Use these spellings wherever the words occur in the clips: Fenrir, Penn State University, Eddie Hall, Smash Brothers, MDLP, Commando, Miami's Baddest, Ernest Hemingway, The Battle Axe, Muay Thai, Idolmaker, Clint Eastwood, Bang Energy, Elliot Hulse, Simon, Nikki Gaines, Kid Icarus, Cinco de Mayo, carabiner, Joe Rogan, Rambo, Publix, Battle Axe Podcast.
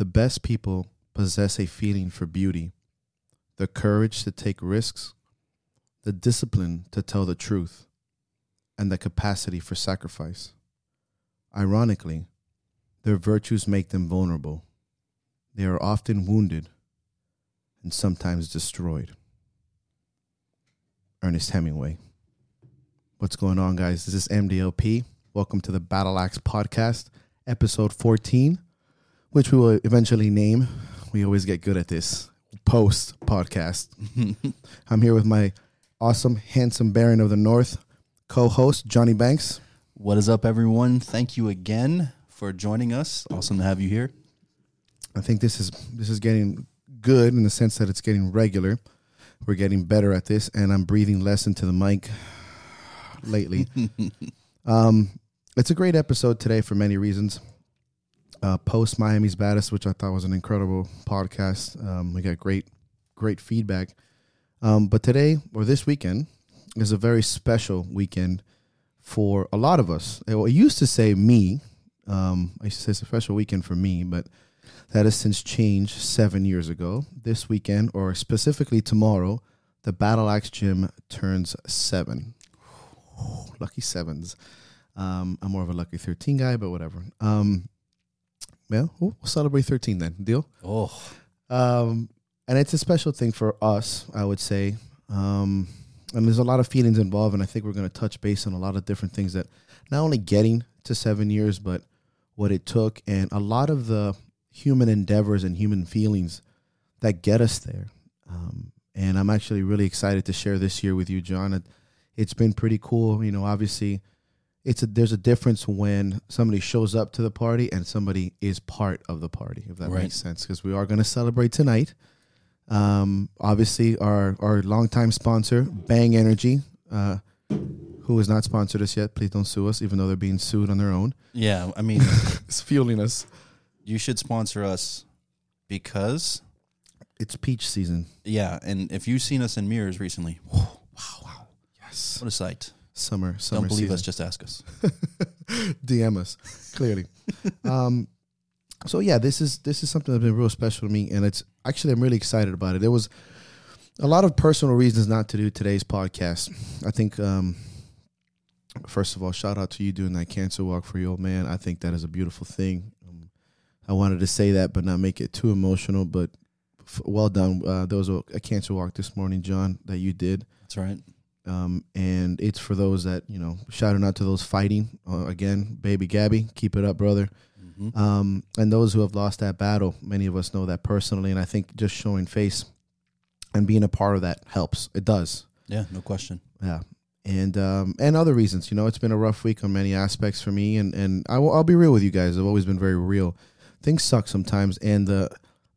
The best people possess a feeling for beauty, the courage to take risks, the discipline to tell the truth, and the capacity for sacrifice. Ironically, their virtues make them vulnerable. They are often wounded and sometimes destroyed. Ernest Hemingway. What's going on, guys? This is MDLP. Welcome to the Battle Axe Podcast, episode 14, which we will eventually name. We always get good at this post-podcast. I'm here with my awesome, handsome Baron of the North, co-host Johnny Banks. What is up, everyone? Thank you again for joining us. Awesome to have you here. I think this is getting good in the sense that it's getting regular. We're getting better at this, and I'm breathing less into the mic lately. It's a great episode today for many reasons. Post Miami's Baddest, which I thought was an incredible podcast. We got great feedback. But today, or this weekend, is a very special weekend for a lot of us. It used to say me. I used to say it's a special weekend for me, but that has since changed 7 years ago. This weekend, or specifically tomorrow, the Battle Axe Gym turns 7. Lucky 7s. I'm more of a lucky 13 guy, but whatever. Yeah, we'll celebrate 13 then. Deal? Oh. And it's a special thing for us, I would say. And there's a lot of feelings involved, and I think we're going to touch base on a lot of different things that not only getting to 7 years, but what it took and a lot of the human endeavors and human feelings that get us there. And I'm actually really excited to share this year with you, John. It's been pretty cool. You know, obviously, there's a difference when somebody shows up to the party and somebody is part of the party, if that makes sense, because we are going to celebrate tonight. Obviously, our longtime sponsor, Bang Energy, who has not sponsored us yet. Please don't sue us, even though they're being sued on their own. Yeah, I mean, it's fueling us. You should sponsor us because it's peach season. Yeah, and if you've seen us in mirrors recently, wow, yes, what a sight! Summer. Don't believe season. Us? Just ask us. DM us clearly. So yeah, this is something that's been real special to me, and it's actually I'm really excited about it. There was a lot of personal reasons not to do today's podcast. I think first of all, shout out to you doing that cancer walk for your old man. I think that is a beautiful thing. I wanted to say that, but not make it too emotional. But well done. There was a cancer walk this morning, John, that you did. That's right. And it's for those that, you know, shouting out to those fighting. Again, baby Gabby, keep it up, brother. Mm-hmm. And those who have lost that battle, many of us know that personally. And I think just showing face and being a part of that helps. It does. Yeah, no question. Yeah. And other reasons, you know, it's been a rough week on many aspects for me. And I'll be real with you guys. I've always been very real. Things suck sometimes, and the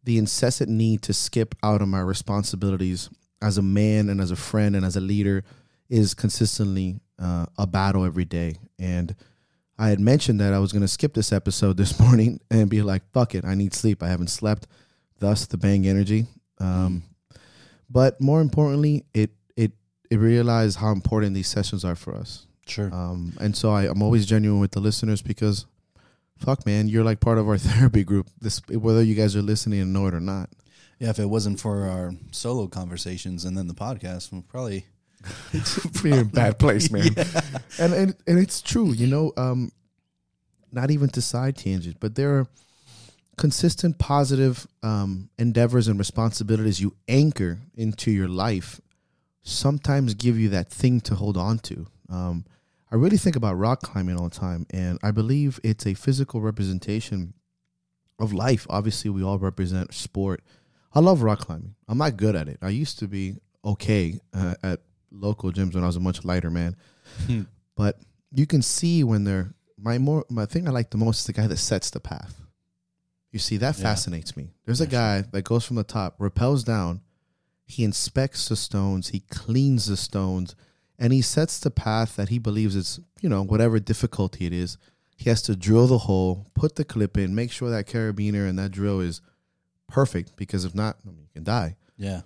incessant need to skip out on my responsibilities as a man and as a friend and as a leader is consistently a battle every day. And I had mentioned that I was going to skip this episode this morning and be like, fuck it, I need sleep. I haven't slept, thus the Bang Energy. But more importantly, it realized how important these sessions are for us. Sure. And so I'm always genuine with the listeners because fuck, man, you're like part of our therapy group, whether you guys are listening and know it or not. Yeah, if it wasn't for our solo conversations and then the podcast, we'll probably be in a bad place, man. Yeah. And it's true, you know, not even to side tangent, but there are consistent positive endeavors and responsibilities you anchor into your life sometimes give you that thing to hold on to. I really think about rock climbing all the time, and I believe it's a physical representation of life. Obviously, we all represent sport. I love rock climbing. I'm not good at it. I used to be okay at local gyms when I was a much lighter man. But you can see when they're my thing I like the most is the guy that sets the path. You see, that fascinates me. There's a guy that goes from the top, rappels down, he inspects the stones, he cleans the stones, and he sets the path that he believes is, you know, whatever difficulty it is. He has to drill the hole, put the clip in, make sure that carabiner and that drill is perfect, because if not, you can die. Yeah.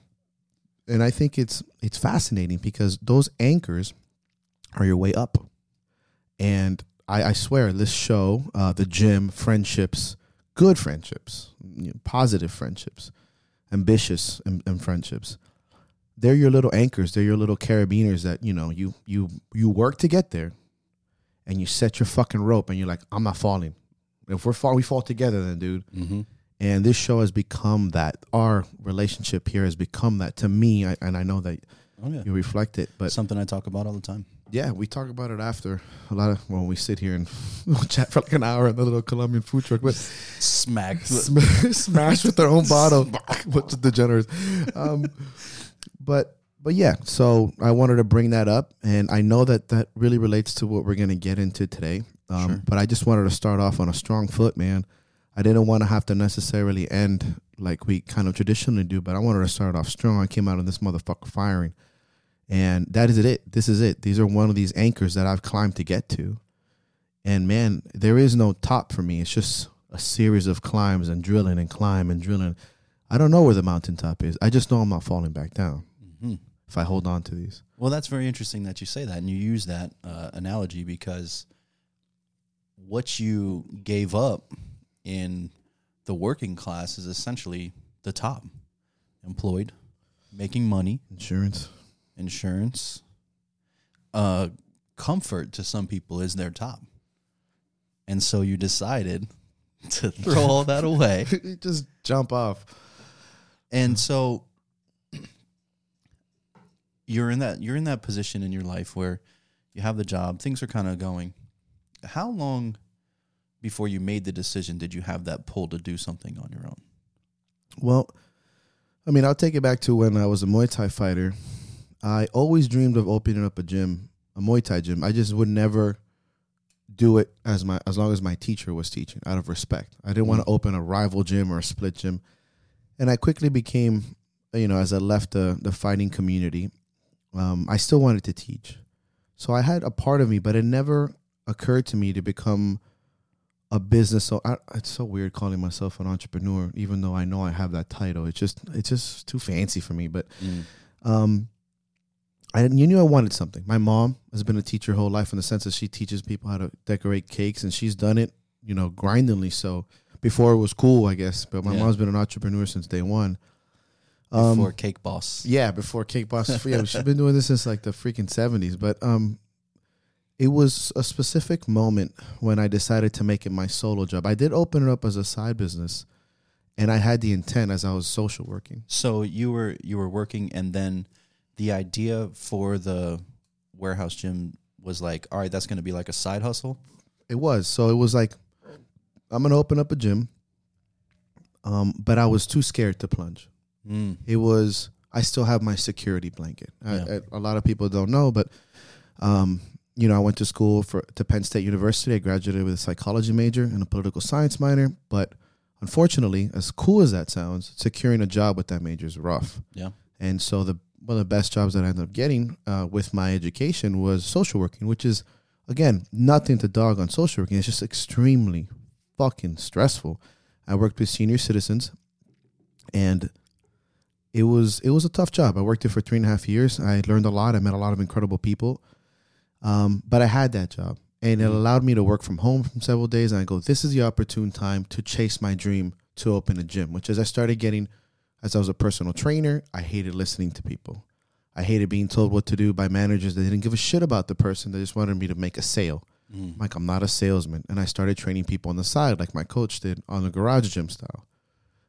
And I think it's fascinating because those anchors are your way up. And I swear, this show, the gym, friendships, good friendships, positive friendships, ambitious and friendships. They're your little anchors. They're your little carabiners that, you know, you work to get there and you set your fucking rope and you're like, I'm not falling. If we're falling, we fall together then, dude. Mm-hmm. And this show has become that. Our relationship here has become that to me. And I know that you reflect it, but something I talk about all the time. Yeah, we talk about it after a lot of when we sit here and chat for like an hour at the little Colombian food truck, but smash with their own bottle, which is degenerates. But yeah, so I wanted to bring that up, and I know that really relates to what we're gonna get into today. Sure. But I just wanted to start off on a strong foot, man. I didn't want to have to necessarily end like we kind of traditionally do, but I wanted to start off strong. I came out of this motherfucker firing. And that is it. This is it. These are one of these anchors that I've climbed to get to. And, man, there is no top for me. It's just a series of climbs and drilling and climb and drilling. I don't know where the mountaintop is. I just know I'm not falling back down if I hold on to these. Well, that's very interesting that you say that and you use that analogy, because what you gave up in the working class is essentially the top. Employed, making money. Insurance, comfort to some people is their top. And so you decided to throw all that away. Just jump off. And so you're in that position in your life where you have the job, things are kind of going. How long before you made the decision did you have that pull to do something on your own? Well, I mean, I'll take it back to when I was a Muay Thai fighter. I always dreamed of opening up a gym, a Muay Thai gym. I just would never do it as long as my teacher was teaching, out of respect. I didn't want to open a rival gym or a split gym. And I quickly became, as I left the fighting community, I still wanted to teach. So I had a part of me, but it never occurred to me to become a business. So it's so weird calling myself an entrepreneur, even though I know I have that title. It's just too fancy for me. But you knew I wanted something. My mom has been a teacher her whole life in the sense that she teaches people how to decorate cakes, and she's done it, grindingly. So before it was cool, I guess. But my mom's been an entrepreneur since day one. Before Cake Boss. Yeah, before Cake Boss. Yeah, she's been doing this since like the freaking 70s. But it was a specific moment when I decided to make it my solo job. I did open it up as a side business, and I had the intent as I was social working. So you were working, and then the idea for the warehouse gym was like, all right, that's going to be like a side hustle? It was. So it was like, I'm going to open up a gym. But I was too scared to plunge. It was, I still have my security blanket. A lot of people don't know, but, I went to school to Penn State University. I graduated with a psychology major and a political science minor. But unfortunately, as cool as that sounds, securing a job with that major is rough. Yeah. And so one of the best jobs that I ended up getting with my education was social working, which is, again, nothing to dog on social working. It's just extremely fucking stressful. I worked with senior citizens, and it was a tough job. I worked it for 3.5 years. I learned a lot. I met a lot of incredible people. But I had that job, and it allowed me to work from home for several days. And I go, this is the opportune time to chase my dream to open a gym, which is I started getting... As I was a personal trainer, I hated listening to people. I hated being told what to do by managers that didn't give a shit about the person. They just wanted me to make a sale. I'm like, I'm not a salesman. And I started training people on the side like my coach did on the garage gym style.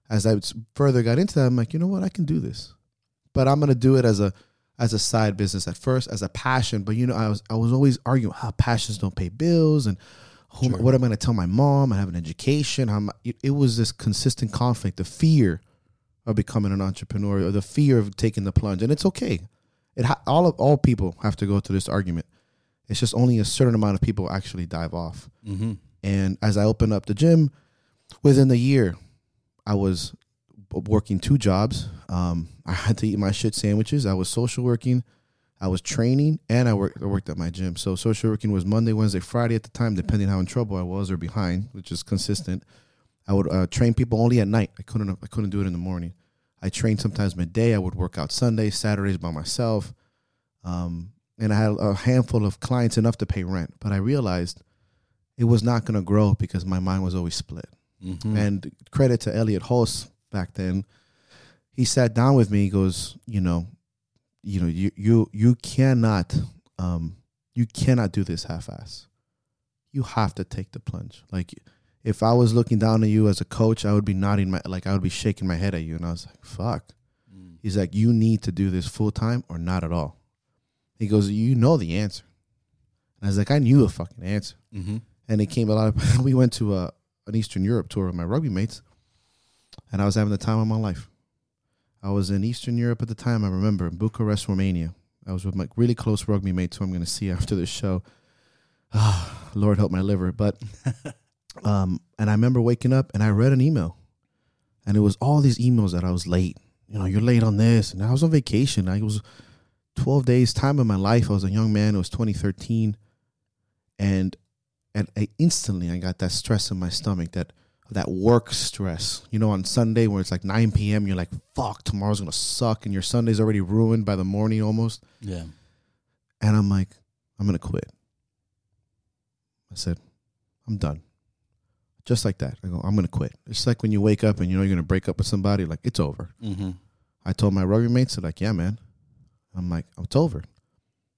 As I further got into that, I'm like, you know what? I can do this. But I'm going to do it as a side business at first, as a passion. But, I was always arguing how passions don't pay bills and what am I going to tell my mom? I have an education. It was this consistent conflict, the fear of becoming an entrepreneur, or the fear of taking the plunge. And it's okay. All people have to go through this argument. It's just only a certain amount of people actually dive off. Mm-hmm. And as I opened up the gym, within the year, I was working 2 jobs. I had to eat my shit sandwiches. I was social working, I was training, and I worked at my gym. So social working was Monday, Wednesday, Friday at the time, depending how in trouble I was or behind, which is consistent. I would train people only at night. I couldn't do it in the morning. I trained sometimes midday. I would work out Sundays, Saturdays by myself. And I had a handful of clients, enough to pay rent. But I realized it was not going to grow because my mind was always split. Mm-hmm. And credit to Elliot Hulse back then. He sat down with me. He goes, you cannot do this half-ass. You have to take the plunge. Like, if I was looking down at you as a coach, I would be shaking my head at you. And I was like, fuck. Mm. He's like, you need to do this full time or not at all. He goes, you know the answer. And I was like, I knew the fucking answer. Mm-hmm. And it came we went to an Eastern Europe tour with my rugby mates. And I was having the time of my life. I was in Eastern Europe at the time, I remember, in Bucharest, Romania. I was with my really close rugby mates who I'm going to see after this show. Oh, Lord help my liver. But, and I remember waking up and I read an email. And it was all these emails that I was late. You know, you're late on this. And I was on vacation. I was 12 days, time of my life. I was a young man. It was 2013. And instantly I got that stress in my stomach, that work stress, on Sunday where it's like 9 p.m. You're like, fuck, tomorrow's going to suck. And your Sunday's already ruined by the morning almost. Yeah. And I'm like, I'm going to quit. I said, I'm done. Just like that. I go, I'm going to quit. It's like when you wake up and you know you're going to break up with somebody, like, it's over. Mm-hmm. I told my rugby mates, they're like, yeah, man. I'm like, it's over.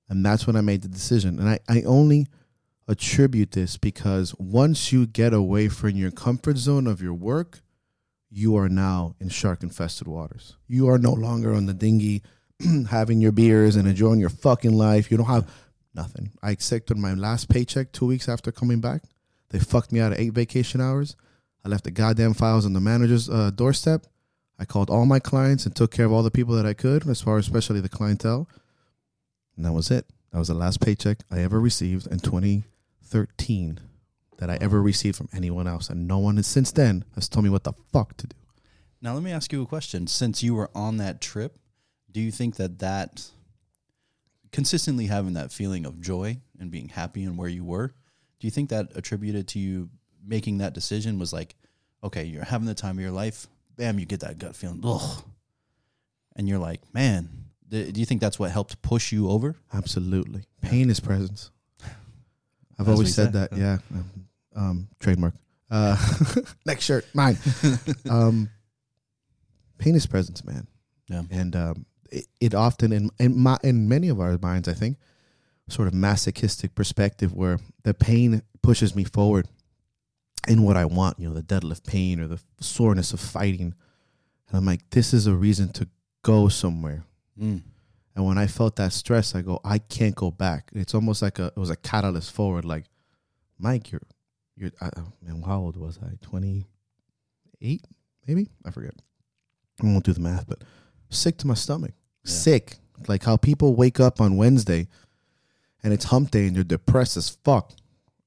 And that's when I made the decision. And I only attribute this because once you get away from your comfort zone of your work, you are now in shark-infested waters. You are no longer on the dinghy having your beers and enjoying your fucking life. You don't have nothing. I accepted my last paycheck 2 weeks after coming back. They fucked me out of 8 vacation hours. I left the goddamn files on the manager's doorstep. I called all my clients and took care of all the people that I could, as far as especially the clientele. And that was it. That was the last paycheck I ever received in 2013 that I ever received from anyone else. And no one since then has told me what the fuck to do. Now, let me ask you a question. Since you were on that trip, do you think that consistently having that feeling of joy and being happy and where you were, do you think that attributed to you making that decision was like, okay, you're having the time of your life. Bam, you get that gut feeling. Ugh. And you're like, man, do you think that's what helped push you over? Absolutely. Pain is presence. I've always said that. Yeah. Trademark. Next shirt, mine. Pain is presence, man. Yeah. And it often in many of our minds, I think, sort of masochistic perspective where the pain pushes me forward in what I want, the deadlift pain or the soreness of fighting. And I'm like, this is a reason to go somewhere. Mm. And when I felt that stress, I go, I can't go back. It's almost like it was a catalyst forward. Like, Mike, man, how old was I? 28, maybe? I forget. I won't do the math, but sick to my stomach. Yeah. Sick. Like how people wake up on Wednesday and it's hump day and they're depressed as fuck.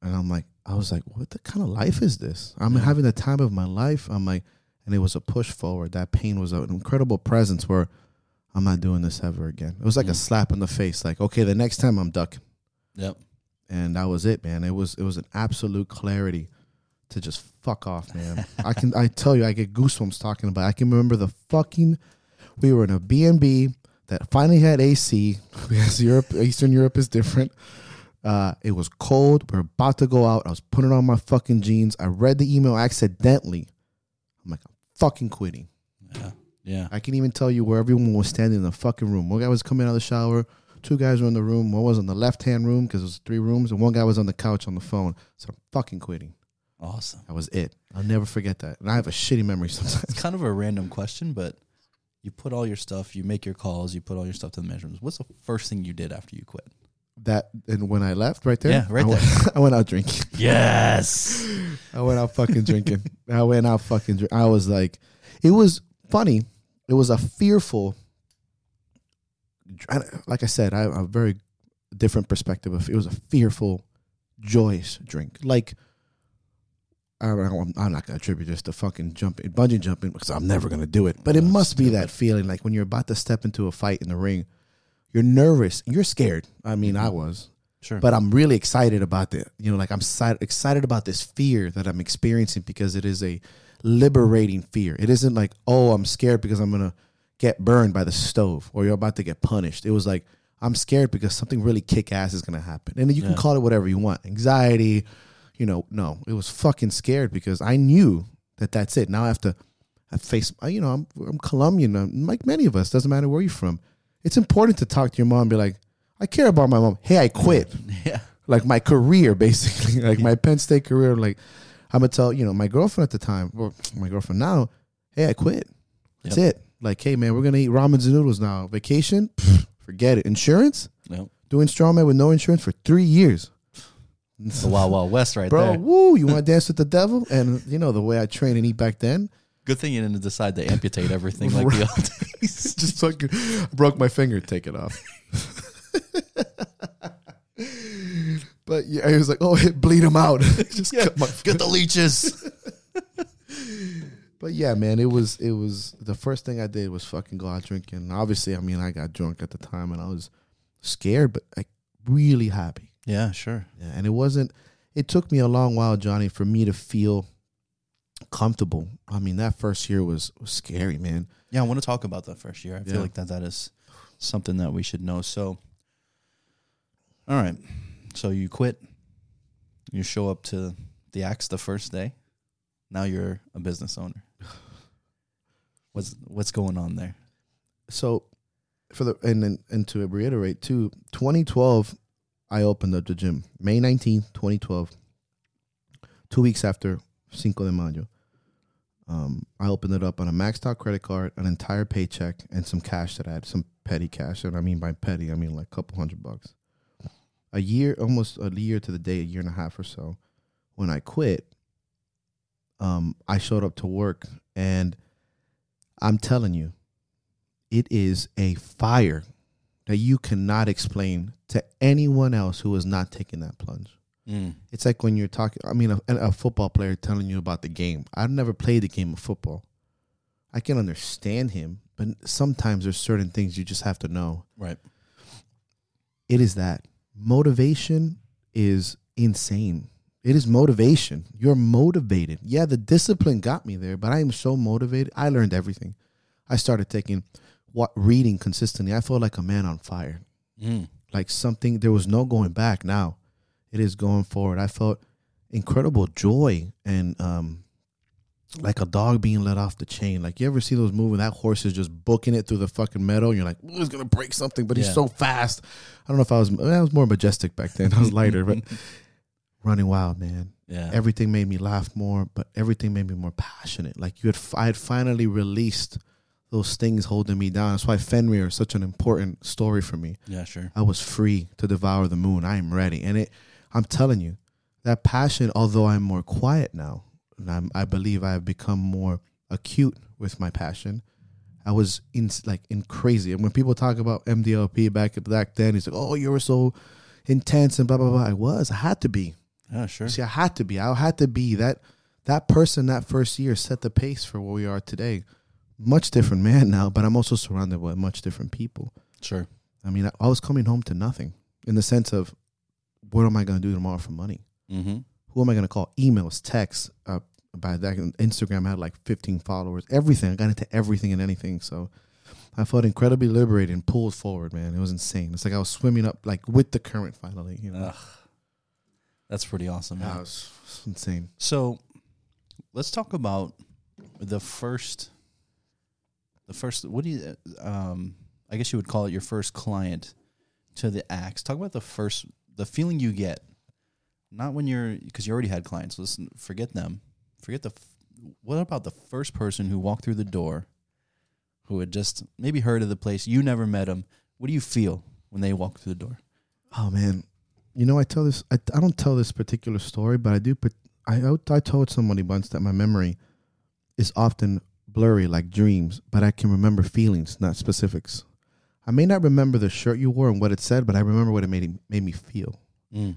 And I was like, what the kind of life is this? I'm having the time of my life. I'm like, and it was a push forward. That pain was an incredible presence where I'm not doing this ever again. It was like a slap in the face. Like, okay, the next time I'm ducking. Yep. And that was it, man. It was an absolute clarity to just fuck off, man. I tell you, I get goosebumps talking about it. I can remember we were in a B&B that finally had AC because Eastern Europe is different. It was cold. We were about to go out. I was putting on my fucking jeans. I read the email accidentally. I'm like, I'm fucking quitting. Yeah. Yeah. I can even tell you where everyone was standing in the fucking room. One guy was coming out of the shower. 2 guys were in the room. One was in the left-hand room because it was 3 rooms. And one guy was on the couch on the phone. So I'm fucking quitting. Awesome. That was it. I'll never forget that. And I have a shitty memory sometimes. It's kind of a random question, but you put all your stuff, you make your calls, you put all your stuff to the measurements. What's the first thing you did after you quit? That, and when I left right there? Yeah, I went out drinking. Yes. I went out fucking drinking. I was like, it was funny. It was a fearful, like I said, I have a very different perspective. It was a fearful, joyous drink. Like, I'm not going to attribute this to fucking bungee jumping because I'm never going to do it. But it must be that feeling like when you're about to step into a fight in the ring, you're nervous. You're scared. I mean, I was. Sure. But I'm really excited about it. I'm excited about this fear that I'm experiencing because it is a liberating fear. It isn't like, oh, I'm scared because I'm going to get burned by the stove or you're about to get punished. It was like, I'm scared because something really kick-ass is going to happen. And you can call it whatever you want. Anxiety. No, it was fucking scared because I knew that's it. Now I have to face, you know, I'm Colombian. I'm like many of us. Doesn't matter where you're from. It's important to talk to your mom and be like, I care about my mom. Hey, I quit. Yeah. Like my career, basically. Like my Penn State career. Like I'm going to tell, you know, my girlfriend at the time, or my girlfriend now, hey, I quit. That's it. Like, hey, man, we're going to eat ramen and noodles now. Vacation? Pff, forget it. Insurance? No. Doing strongman with no insurance for 3 years. The Wild Wild West right there. Bro, woo, you want to dance with the devil? And, you know, the way I trained and eat back then. Good thing you didn't decide to amputate everything like the old days. Just fucking broke my finger, take it off. But yeah, he was like, oh, bleed him out. Just get the leeches. But yeah, man, it was the first thing I did was fucking go out drinking. Obviously, I mean, I got drunk at the time and I was scared, but like really happy. Yeah, sure. Yeah, and it took me a long while, Johnny, for me to feel comfortable. I mean, that first year was scary, man. Yeah, I want to talk about that first year. I feel like that is something that we should know. So, all right. So you quit. You show up to the Axe the first day. Now you're a business owner. What's going on there? So, and to reiterate too, 2012, I opened up the gym May 19th, 2012. 2 weeks after Cinco de Mayo, I opened it up on a maxed out credit card, an entire paycheck, and some cash that I had, some petty cash. And I mean by petty, I mean like a couple $100. A year, almost a year to the day, a year and a half or so, when I quit, I showed up to work, and I'm telling you, it is a fire that you cannot explain to anyone else who is not taking that plunge. Mm. It's like when you're talking, I mean, a football player telling you about the game. I've never played the game of football. I can understand him, but sometimes there's certain things you just have to know. Right. It is that. Motivation is insane. It is motivation. You're motivated. Yeah, the discipline got me there, but I am so motivated. I learned everything. I started reading consistently. I felt like a man on fire. Mm. Like something, there was no going back now. It is going forward. I felt incredible joy and like a dog being let off the chain. Like, you ever see those movies? That horse is just booking it through the fucking meadow. And you're like, he's going to break something, but he's so fast. I don't know if I was more majestic back then. I was lighter, but running wild, man. Yeah. Everything made me laugh more, but everything made me more passionate. Like I had finally released those things holding me down. That's why Fenrir is such an important story for me. Yeah, sure. I was free to devour the moon. I am ready. And I'm telling you, that passion, although I'm more quiet now, and I believe I have become more acute with my passion, I was in crazy. And when people talk about MDLP back then, it's like, oh, you were so intense and blah, blah, blah. I had to be. Yeah, sure. See, I had to be. That person that first year set the pace for where we are today. Much different man now, but I'm also surrounded by much different people. Sure. I mean, I was coming home to nothing in the sense of, what am I going to do tomorrow for money? Mm-hmm. Who am I going to call? Emails, texts. By that, Instagram, I had like 15 followers. Everything. I got into everything and anything. So I felt incredibly liberated and pulled forward, man. It was insane. It's like I was swimming up like with the current finally. You know, that's pretty awesome. Man. Yeah, it was insane. So let's talk about the first. What do you? I guess you would call it your first client to the Axe. Talk about the first. The feeling you get, not when you're, because you already had clients. Listen, forget them. What about the first person who walked through the door, who had just maybe heard of the place? You never met them. What do you feel when they walk through the door? Oh man, you know, I tell this. I don't tell this particular story, but I do. I told somebody once that my memory is often blurry, like dreams, but I can remember feelings, not specifics. I may not remember the shirt you wore and what it said, but I remember what it made me feel. Mm.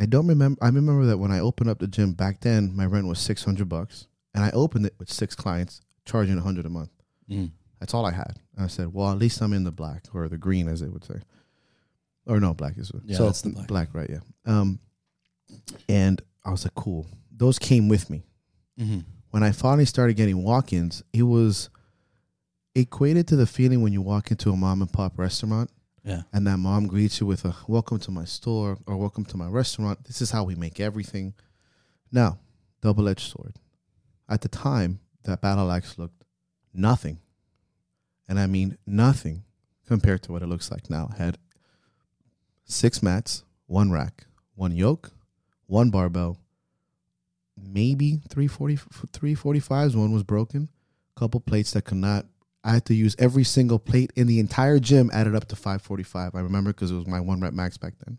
I remember that when I opened up the gym back then, my rent was $600, and I opened it with 6 clients, charging $100 a month. Mm. That's all I had. And I said, well, at least I'm in the black, or the green, as they would say. Or no, black is what. Yeah, so that's the black. Black, right, yeah. And I was like, cool. Those came with me. Mm-hmm. When I finally started getting walk-ins, it was equated to the feeling when you walk into a mom and pop restaurant, and that mom greets you with a welcome to my store or welcome to my restaurant. This is how we make everything. Now, double-edged sword. At the time, that battle axe looked nothing. And I mean nothing compared to what it looks like now. It had 6 mats, 1 rack, 1 yoke, 1 barbell, maybe 345s. One was broken. A couple plates that could not. I had to use every single plate in the entire gym, added up to 545. I remember because it was my 1 rep max back then.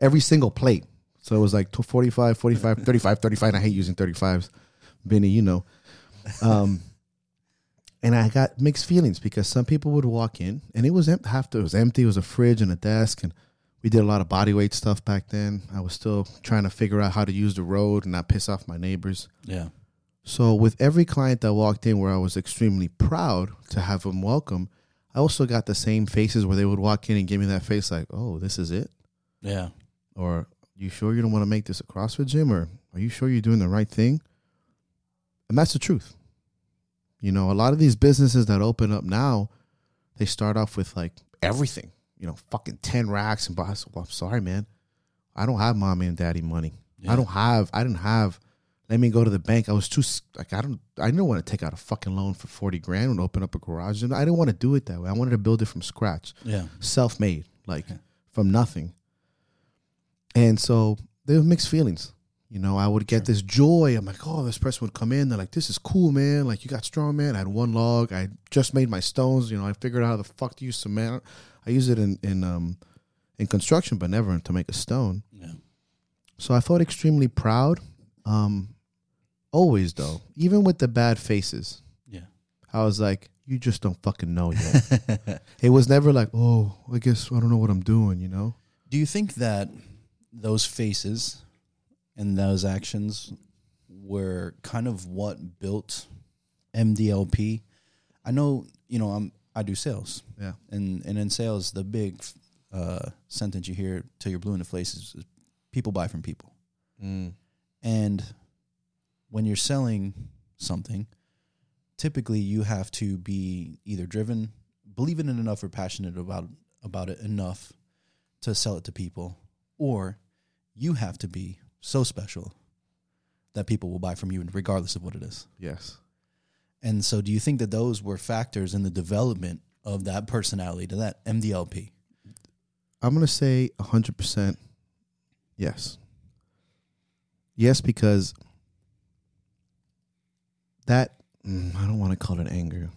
Every single plate. So it was like 45, 45, 35, 35. And I hate using 35s. Benny, you know. And I got mixed feelings because some people would walk in and it was empty. It was a fridge and a desk. And we did a lot of body weight stuff back then. I was still trying to figure out how to use the road and not piss off my neighbors. Yeah. So with every client that walked in where I was extremely proud to have them welcome, I also got the same faces where they would walk in and give me that face like, oh, this is it? Yeah. Or you sure you don't want to make this a CrossFit gym? Or are you sure you're doing the right thing? And that's the truth. You know, a lot of these businesses that open up now, they start off with like everything, you know, fucking 10 racks. And boss, well, I'm sorry, man. I don't have mommy and daddy money. Yeah. I didn't have, let me go to the bank. I was too, like, I didn't want to take out a fucking loan for 40 grand and open up a garage. And I didn't want to do it that way. I wanted to build it from scratch. Yeah. Self-made, like from nothing. And so they were mixed feelings. You know, I would get this joy. I'm like, oh, this person would come in. They're like, this is cool, man. Like, you got strong, man. I had 1 log. I just made my stones. You know, I figured out how the fuck to use cement. I use it in construction, but never to make a stone. Yeah. So I felt extremely proud. Always, though. Even with the bad faces. Yeah. I was like, you just don't fucking know yet. It was never like, oh, I guess I don't know what I'm doing, you know? Do you think that those faces... and those actions were kind of what built MDLP. I know, you know, I do sales. Yeah. And in sales, the big sentence you hear till you're blue in the face is people buy from people. Mm. And when you're selling something, typically you have to be either driven, believe in it enough or passionate about it enough to sell it to people, or you have to be so special that people will buy from you regardless of what it is. Yes. And so do you think that those were factors in the development of that personality, to that MDLP? I'm going to say 100% yes. Yes, because that, I don't want to call it anger,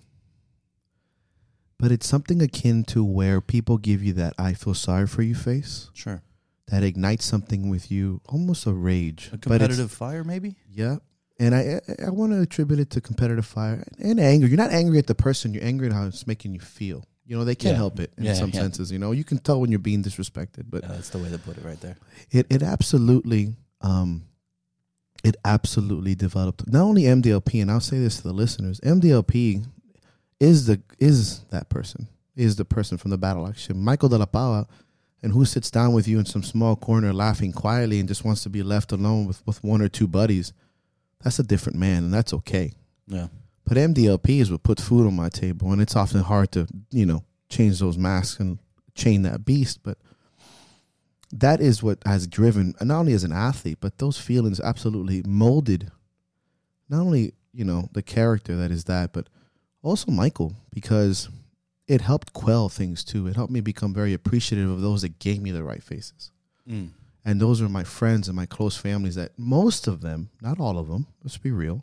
but it's something akin to where people give you that I feel sorry for you face. Sure. That ignites something with you, almost a rage. A competitive fire, maybe? Yeah. And I want to attribute it to competitive fire and anger. You're not angry at the person. You're angry at how it's making you feel. You know, they can't help it in some senses. You know, you can tell when you're being disrespected. But that's the way to put it right there. It absolutely developed. Not only MDLP, and I'll say this to the listeners, MDLP is the person from the battle action. Michael De La Paula. And who sits down with you in some small corner laughing quietly and just wants to be left alone with 1 or 2 buddies, that's a different man, and that's okay. Yeah. But MDLP is what put food on my table, and it's often hard to, you know, change those masks and chain that beast, but that is what has driven, and not only as an athlete, but those feelings absolutely molded not only, you know, the character that is that, but also Michael, because... it helped quell things, too. It helped me become very appreciative of those that gave me the right faces. Mm. And those are my friends and my close families that most of them, not all of them, let's be real.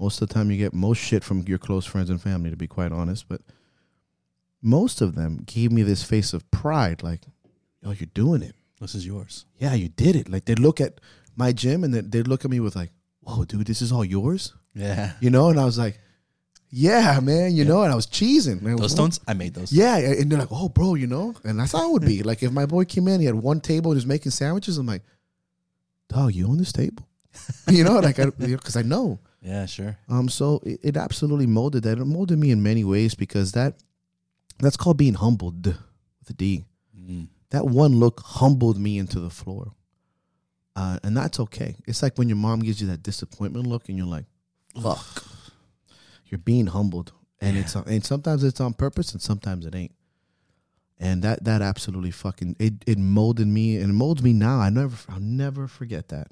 Most of the time you get most shit from your close friends and family, to be quite honest. But most of them gave me this face of pride, like, yo, you're doing it. This is yours. Yeah, you did it. Like, they'd look at my gym and they'd look at me with like, whoa, dude, this is all yours? Yeah. You know, and I was like, yeah, man, you know, and I was cheesing. Man. Those stones, I made those. Yeah, and they're like, oh, bro, you know, and that's how it would be. Like, if my boy came in, he had 1 table and he was making sandwiches, I'm like, dog, you own this table? You know, like, because I know. Yeah, sure. So it absolutely molded that. It molded me in many ways because that's called being humbled with a D. Mm. That one look humbled me into the floor. And that's okay. It's like when your mom gives you that disappointment look and you're like, fuck. You're being humbled, and it's and sometimes it's on purpose, and sometimes it ain't. And that absolutely fucking it molded me, and it molds me now. I'll never forget that.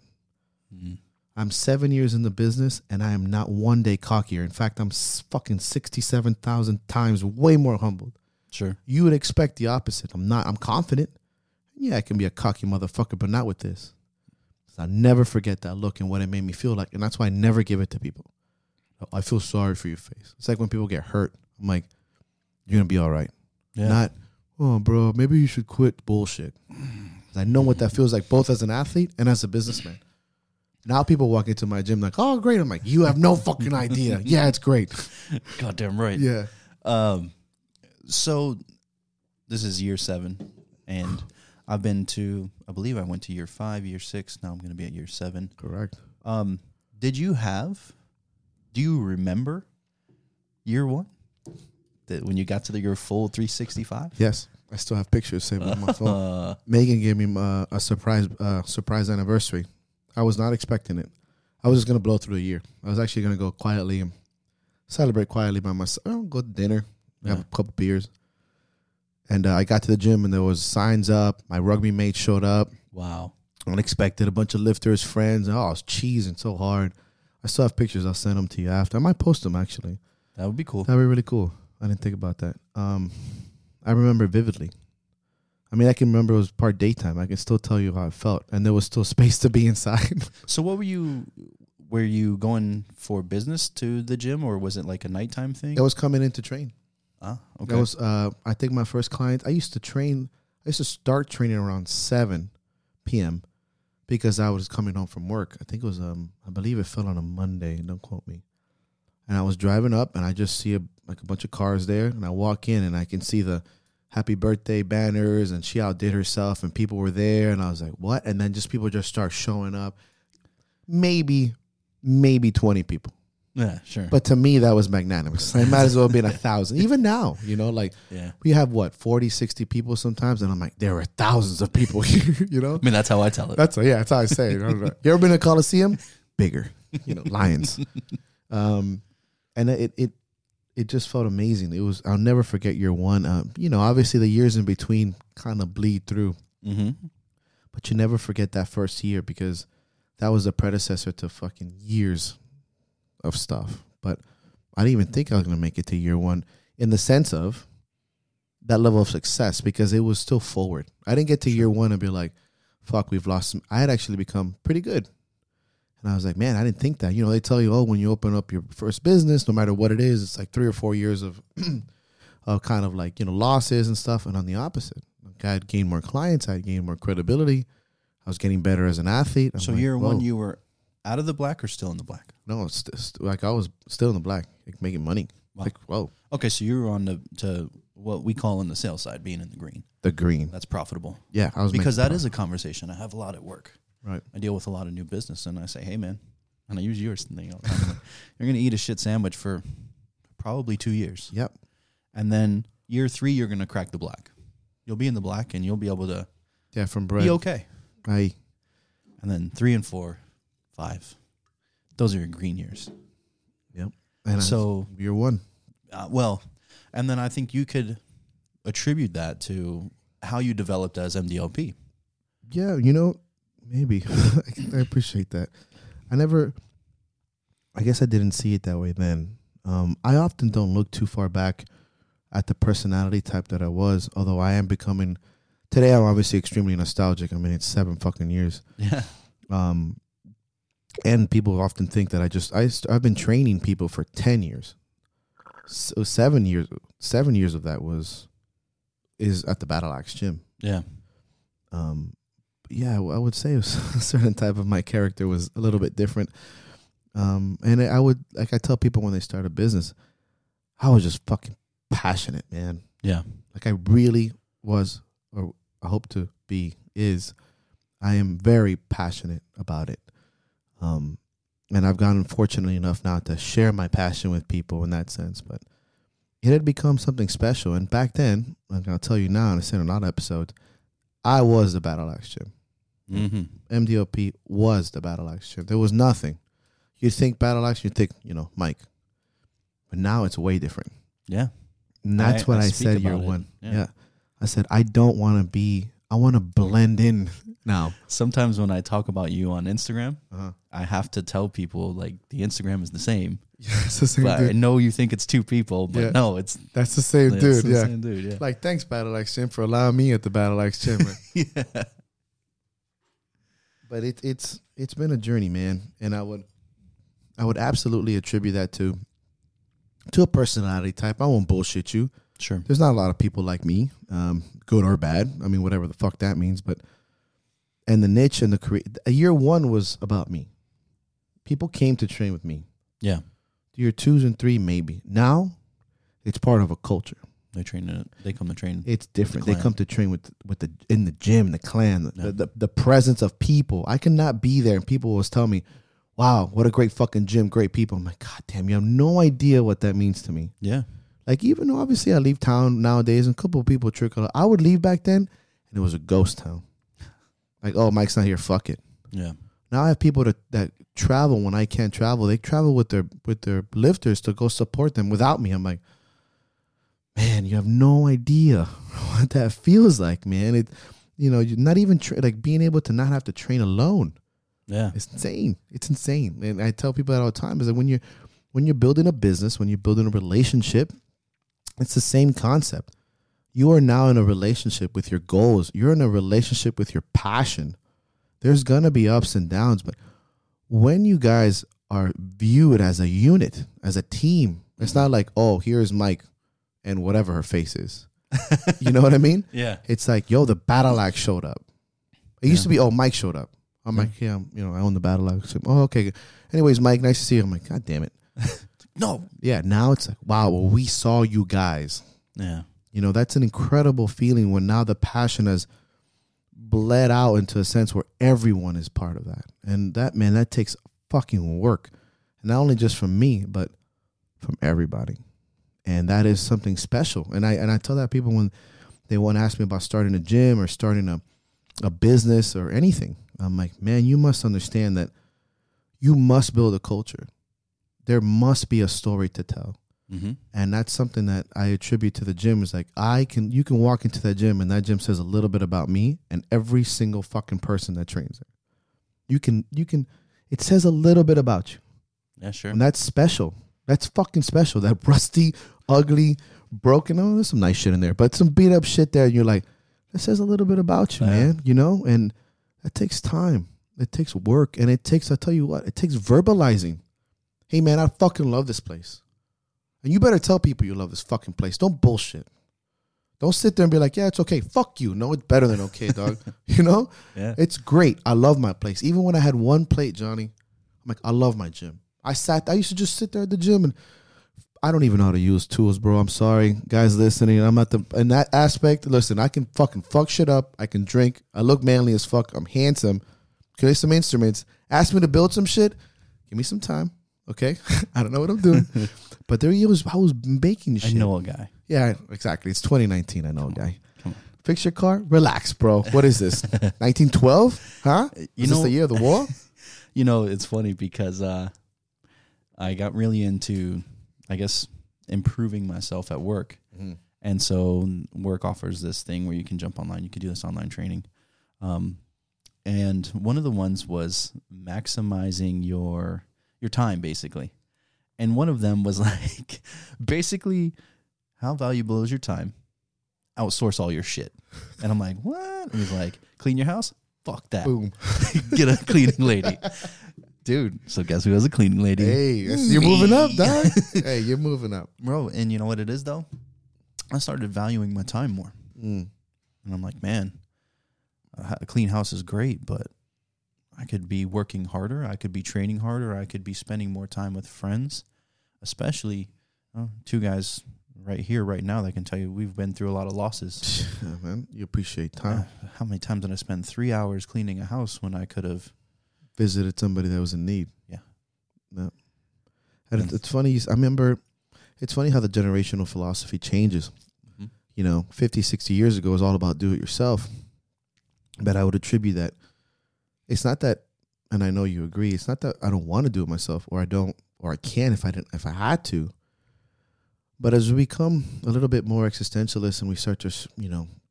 Mm-hmm. I'm 7 years in the business, and I am not one day cockier. In fact, I'm fucking 67,000 times way more humbled. Sure. You would expect the opposite. I'm not. I'm confident. Yeah, I can be a cocky motherfucker, but not with this. So I'll never forget that look and what it made me feel like, and that's why I never give it to people. I feel sorry for your face. It's like when people get hurt. I'm like, you're going to be all right. Yeah. Not, oh, bro, maybe you should quit bullshit. I know what that feels like, both as an athlete and as a businessman. Now people walk into my gym like, oh, great. I'm like, you have no fucking idea. Yeah, it's great. Goddamn right. Yeah. So this is year 7, and I've been to, I believe I went to year 5, year 6. Now I'm going to be at year 7. Correct. Do you remember year 1? That when you got to your full 365? Yes. I still have pictures saved on my phone. Megan gave me a surprise anniversary. I was not expecting it. I was just going to blow through the year. I was actually going to go quietly and celebrate quietly by myself. I'll go to dinner, have a couple beers. And I got to the gym, and there was signs up. My rugby mate showed up. Wow. Unexpected. A bunch of lifters, friends. Oh, I was cheesing so hard. I still have pictures. I'll send them to you after. I might post them, actually. That would be cool. That would be really cool. I didn't think about that. I remember vividly. I mean, I can remember it was part daytime. I can still tell you how it felt. And there was still space to be inside. So what were you going for business to the gym, or was it like a nighttime thing? I was coming in to train. Ah, okay. That was, I think my first client, I used to start training around 7 p.m. because I was coming home from work. I think it was, I believe it fell on a Monday. Don't quote me. And I was driving up, and I just see a bunch of cars there. And I walk in, and I can see the happy birthday banners, and she outdid herself, and people were there. And I was like, what? And then people just start showing up. Maybe 20 people. Yeah, sure. But to me, that was magnanimous. I might as well have been 1,000. Even now, we have, 40, 60 people sometimes. And I'm like, there are thousands of people here, I mean, that's how I tell it. That's how I say it. You ever been to a Coliseum? Bigger, lions. And it just felt amazing. It was, I'll never forget year 1. Obviously the years in between kind of bleed through. Mm-hmm. But you never forget that first year, because that was the predecessor to fucking years of stuff. But I didn't even think I was going to make it to year 1 in the sense of that level of success, because it was still forward. I didn't get to year 1 and be like, fuck, we've lost some. I had actually become pretty good. And I was like, man, I didn't think that. They tell you, oh, when you open up your first business, no matter what it is, it's like 3 or 4 years of kind of like, losses and stuff. And on the opposite, like, I'd gained more clients. I'd gained more credibility. I was getting better as an athlete. So year 1, you were out of the black or still in the black? No, I was still in the black, like making money. Wow. Like, whoa. Okay, so you were on to what we call on the sales side, being in the green. The green. That's profitable. Yeah. Because that is a conversation I have a lot at work. Right. I deal with a lot of new business, and I say, hey, man, and I use yours thing all the time. You're going to eat a shit sandwich for probably 2 years. Yep. And then year 3, you're going to crack the black. You'll be in the black, and you'll be able to from bread. Be okay. Right. And then 3 and 4, 5. Those are your green years. Yep. And so year 1. And then I think you could attribute that to how you developed as MDLP. Yeah, maybe. I appreciate that. I guess I didn't see it that way then. I often don't look too far back at the personality type that I was, although I am becoming, today I'm obviously extremely nostalgic. I mean, it's 7 fucking years. Yeah. And people often think that I've been training people for 10 years. So 7 years of that is at the Battle Axe gym. Yeah. Yeah, I would say it was a certain type of my character was a little bit different. And I would, like I tell people when they start a business, I was just fucking passionate, man. Yeah. Like I really was, or I hope to be, I am very passionate about it. And I've gotten fortunate enough now to share my passion with people in that sense. But it had become something special. And back then, like I'll tell you now, and I said in a lot of episodes, I was the Battle Axe gym. Mm-hmm. MDLP was the Battle Axe gym. There was nothing. You think Battle Axe, you think, Mike. But now it's way different. Yeah. And that's what I said year 1. Yeah. I said, I don't want to be, I want to blend in No. Sometimes when I talk about you on Instagram, I have to tell people, like, the Instagram is the same. Yeah, it's the same dude. I know you think it's two people, but no, that's the same dude. It's the same dude, yeah. Like, thanks, Battle Axe Gym, for allowing me at the Battle Axe Gym. Yeah. But it's been a journey, man. And I would absolutely attribute that to a personality type. I won't bullshit you. Sure. There's not a lot of people like me, good or bad. I mean, whatever the fuck that means. But and the niche and the career. Year one was about me. People came to train with me. Yeah. Year 2s and 3 maybe. Now it's part of a culture. They train. They come to train. It's different. They come to train with the in the gym, the clan, the presence of people. I cannot be there, and people always tell me, "Wow, what a great fucking gym, great people." I'm like, "God damn, you have no idea what that means to me." Yeah. Like, even though obviously I leave town nowadays and a couple of people trickle out, I would leave back then and it was a ghost town. Like, oh, Mike's not here, fuck it. Yeah. Now I have people that travel when I can't travel. They travel with their lifters to go support them without me. I'm like, man, you have no idea what that feels like, man. It, you know, you're not even like being able to not have to train alone. Yeah. It's insane. It's insane. And I tell people that all the time, is that when you're building a business, when you're building a relationship, it's the same concept. You are now in a relationship with your goals. You're in a relationship with your passion. There's going to be ups and downs, but when you guys are viewed as a unit, as a team, it's not like, oh, here's Mike and whatever her face is. You know what I mean? Yeah. It's like, yo, the Battle Axe showed up. It used to be, oh, Mike showed up. I'm like, yeah, I own the Battle Axe. Oh, okay. Anyways, Mike, nice to see you. I'm like, God damn it. No. Yeah, now it's like, wow, well, we saw you guys. Yeah. You know, that's an incredible feeling when now the passion has bled out into a sense where everyone is part of that. And that, man, that takes fucking work. And not only just from me, but from everybody. And that is something special. And I tell that people when they want to ask me about starting a gym or starting a business or anything. I'm like, man, you must understand that you must build a culture. There must be a story to tell. Mm-hmm. And that's something that I attribute to the gym, is like, you can walk into that gym and that gym says a little bit about me and every single fucking person that trains there. It says a little bit about you. Yeah, sure. And that's special. That's fucking special. That rusty, ugly, broken. Oh, there's some nice shit in there, but some beat up shit there. And you're like, that says a little bit about you, man, you know? And that takes time. It takes work. And I tell you what, it takes verbalizing. Hey, man, I fucking love this place. And you better tell people you love this fucking place. Don't bullshit. Don't sit there and be like, yeah, it's okay. Fuck you. No, it's better than okay, dog. You know? Yeah. It's great. I love my place. Even when I had one plate, Johnny, I'm like, I love my gym. I used to just sit there at the gym, and I don't even know how to use tools, bro. I'm sorry. Guys listening, I'm at in that aspect, listen, I can fucking fuck shit up. I can drink. I look manly as fuck. I'm handsome. Play some instruments. Ask me to build some shit. Give me some time. Okay, I don't know what I'm doing, but there he was. I was making shit. I know a guy. Yeah, exactly. It's 2019. I know a guy. Come on. Fix your car. Relax, bro. What is this? 1912? Huh? Is this the year of the war? You know, it's funny because I got really into, I guess, improving myself at work, and so work offers this thing where you can jump online. You can do this online training, and one of the ones was maximizing your time, basically. And one of them was like, basically, how valuable is your time? Outsource all your shit. And I'm like, what? And he's like, clean your house? Fuck that. Boom. Get a cleaning lady. Dude, so guess who has a cleaning lady? Hey, you're moving up, dog. Hey, you're moving up. Bro, and you know what it is, though? I started valuing my time more. And I'm like, man, a clean house is great, but I could be working harder. I could be training harder. I could be spending more time with friends, especially two guys right here, right now, that can tell you we've been through a lot of losses. Yeah, man. You appreciate time. How many times did I spend 3 hours cleaning a house when I could have visited somebody that was in need? Yeah. No. And it's funny. I remember, it's funny how the generational philosophy changes. Mm-hmm. You know, 50, 60 years ago, it was all about do it yourself. But I would attribute that. It's not that, and I know you agree, it's not that I don't want to do it myself, or I don't, or I can if I had to. But as we become a little bit more existentialist and we start to,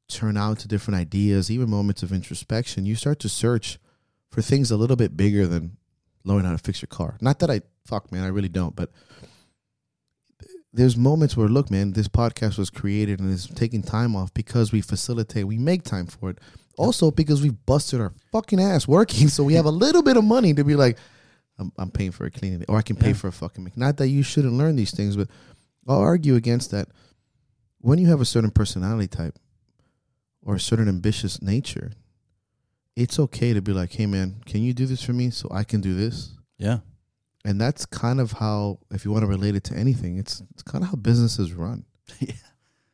turn out to different ideas, even moments of introspection, you start to search for things a little bit bigger than learning how to fix your car. Not that I really don't, but there's moments where, look, man, this podcast was created and it's taking time off because we facilitate, we make time for it. Also because we've busted our fucking ass working, so we have a little bit of money to be like, I'm paying for a cleaning, or I can pay for a fucking make. Not that you shouldn't learn these things, but I'll argue against that. When you have a certain personality type or a certain ambitious nature, it's okay to be like, hey, man, can you do this for me so I can do this? Yeah. And that's kind of how, if you want to relate it to anything, it's kind of how businesses run. Yeah.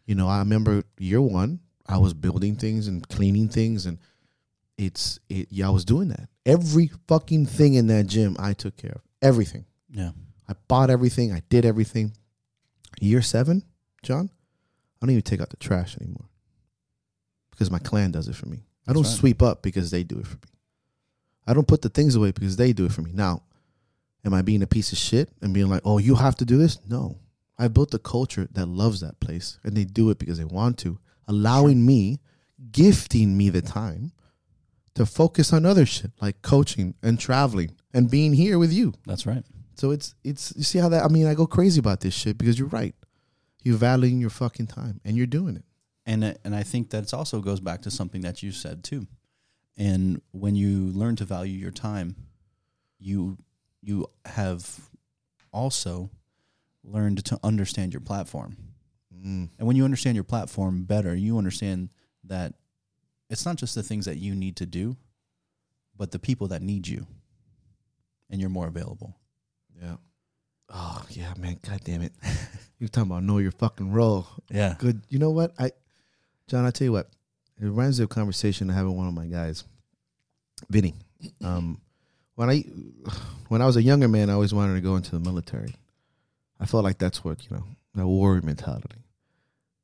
You know, I remember year one, I was building things and cleaning things, and I was doing that. Every fucking thing in that gym, I took care of. Everything. Yeah. I bought everything. I did everything. Year 7, John, I don't even take out the trash anymore because my clan does it for me. I don't sweep up because they do it for me. I don't put the things away because they do it for me. Now, am I being a piece of shit and being like, oh, you have to do this? No. I built a culture that loves that place, and they do it because they want to, allowing me, gifting me the time to focus on other shit like coaching and traveling and being here with you. That's right. So it's you see how that, I mean, I go crazy about this shit because you're right. You're valuing your fucking time and you're doing it. And I think that it also goes back to something that you said too. And when you learn to value your time, you have also learned to understand your platform. Mm. And when you understand your platform better, you understand that it's not just the things that you need to do, but the people that need you, and you're more available. Yeah. Oh, yeah, man. God damn it. You're talking about know your fucking role. Yeah. Good. You know what? John, I tell you what. It reminds me of a conversation I had with one of my guys, Vinny. When I was a younger man, I always wanted to go into the military. I felt like that's what, you know, that warrior mentality.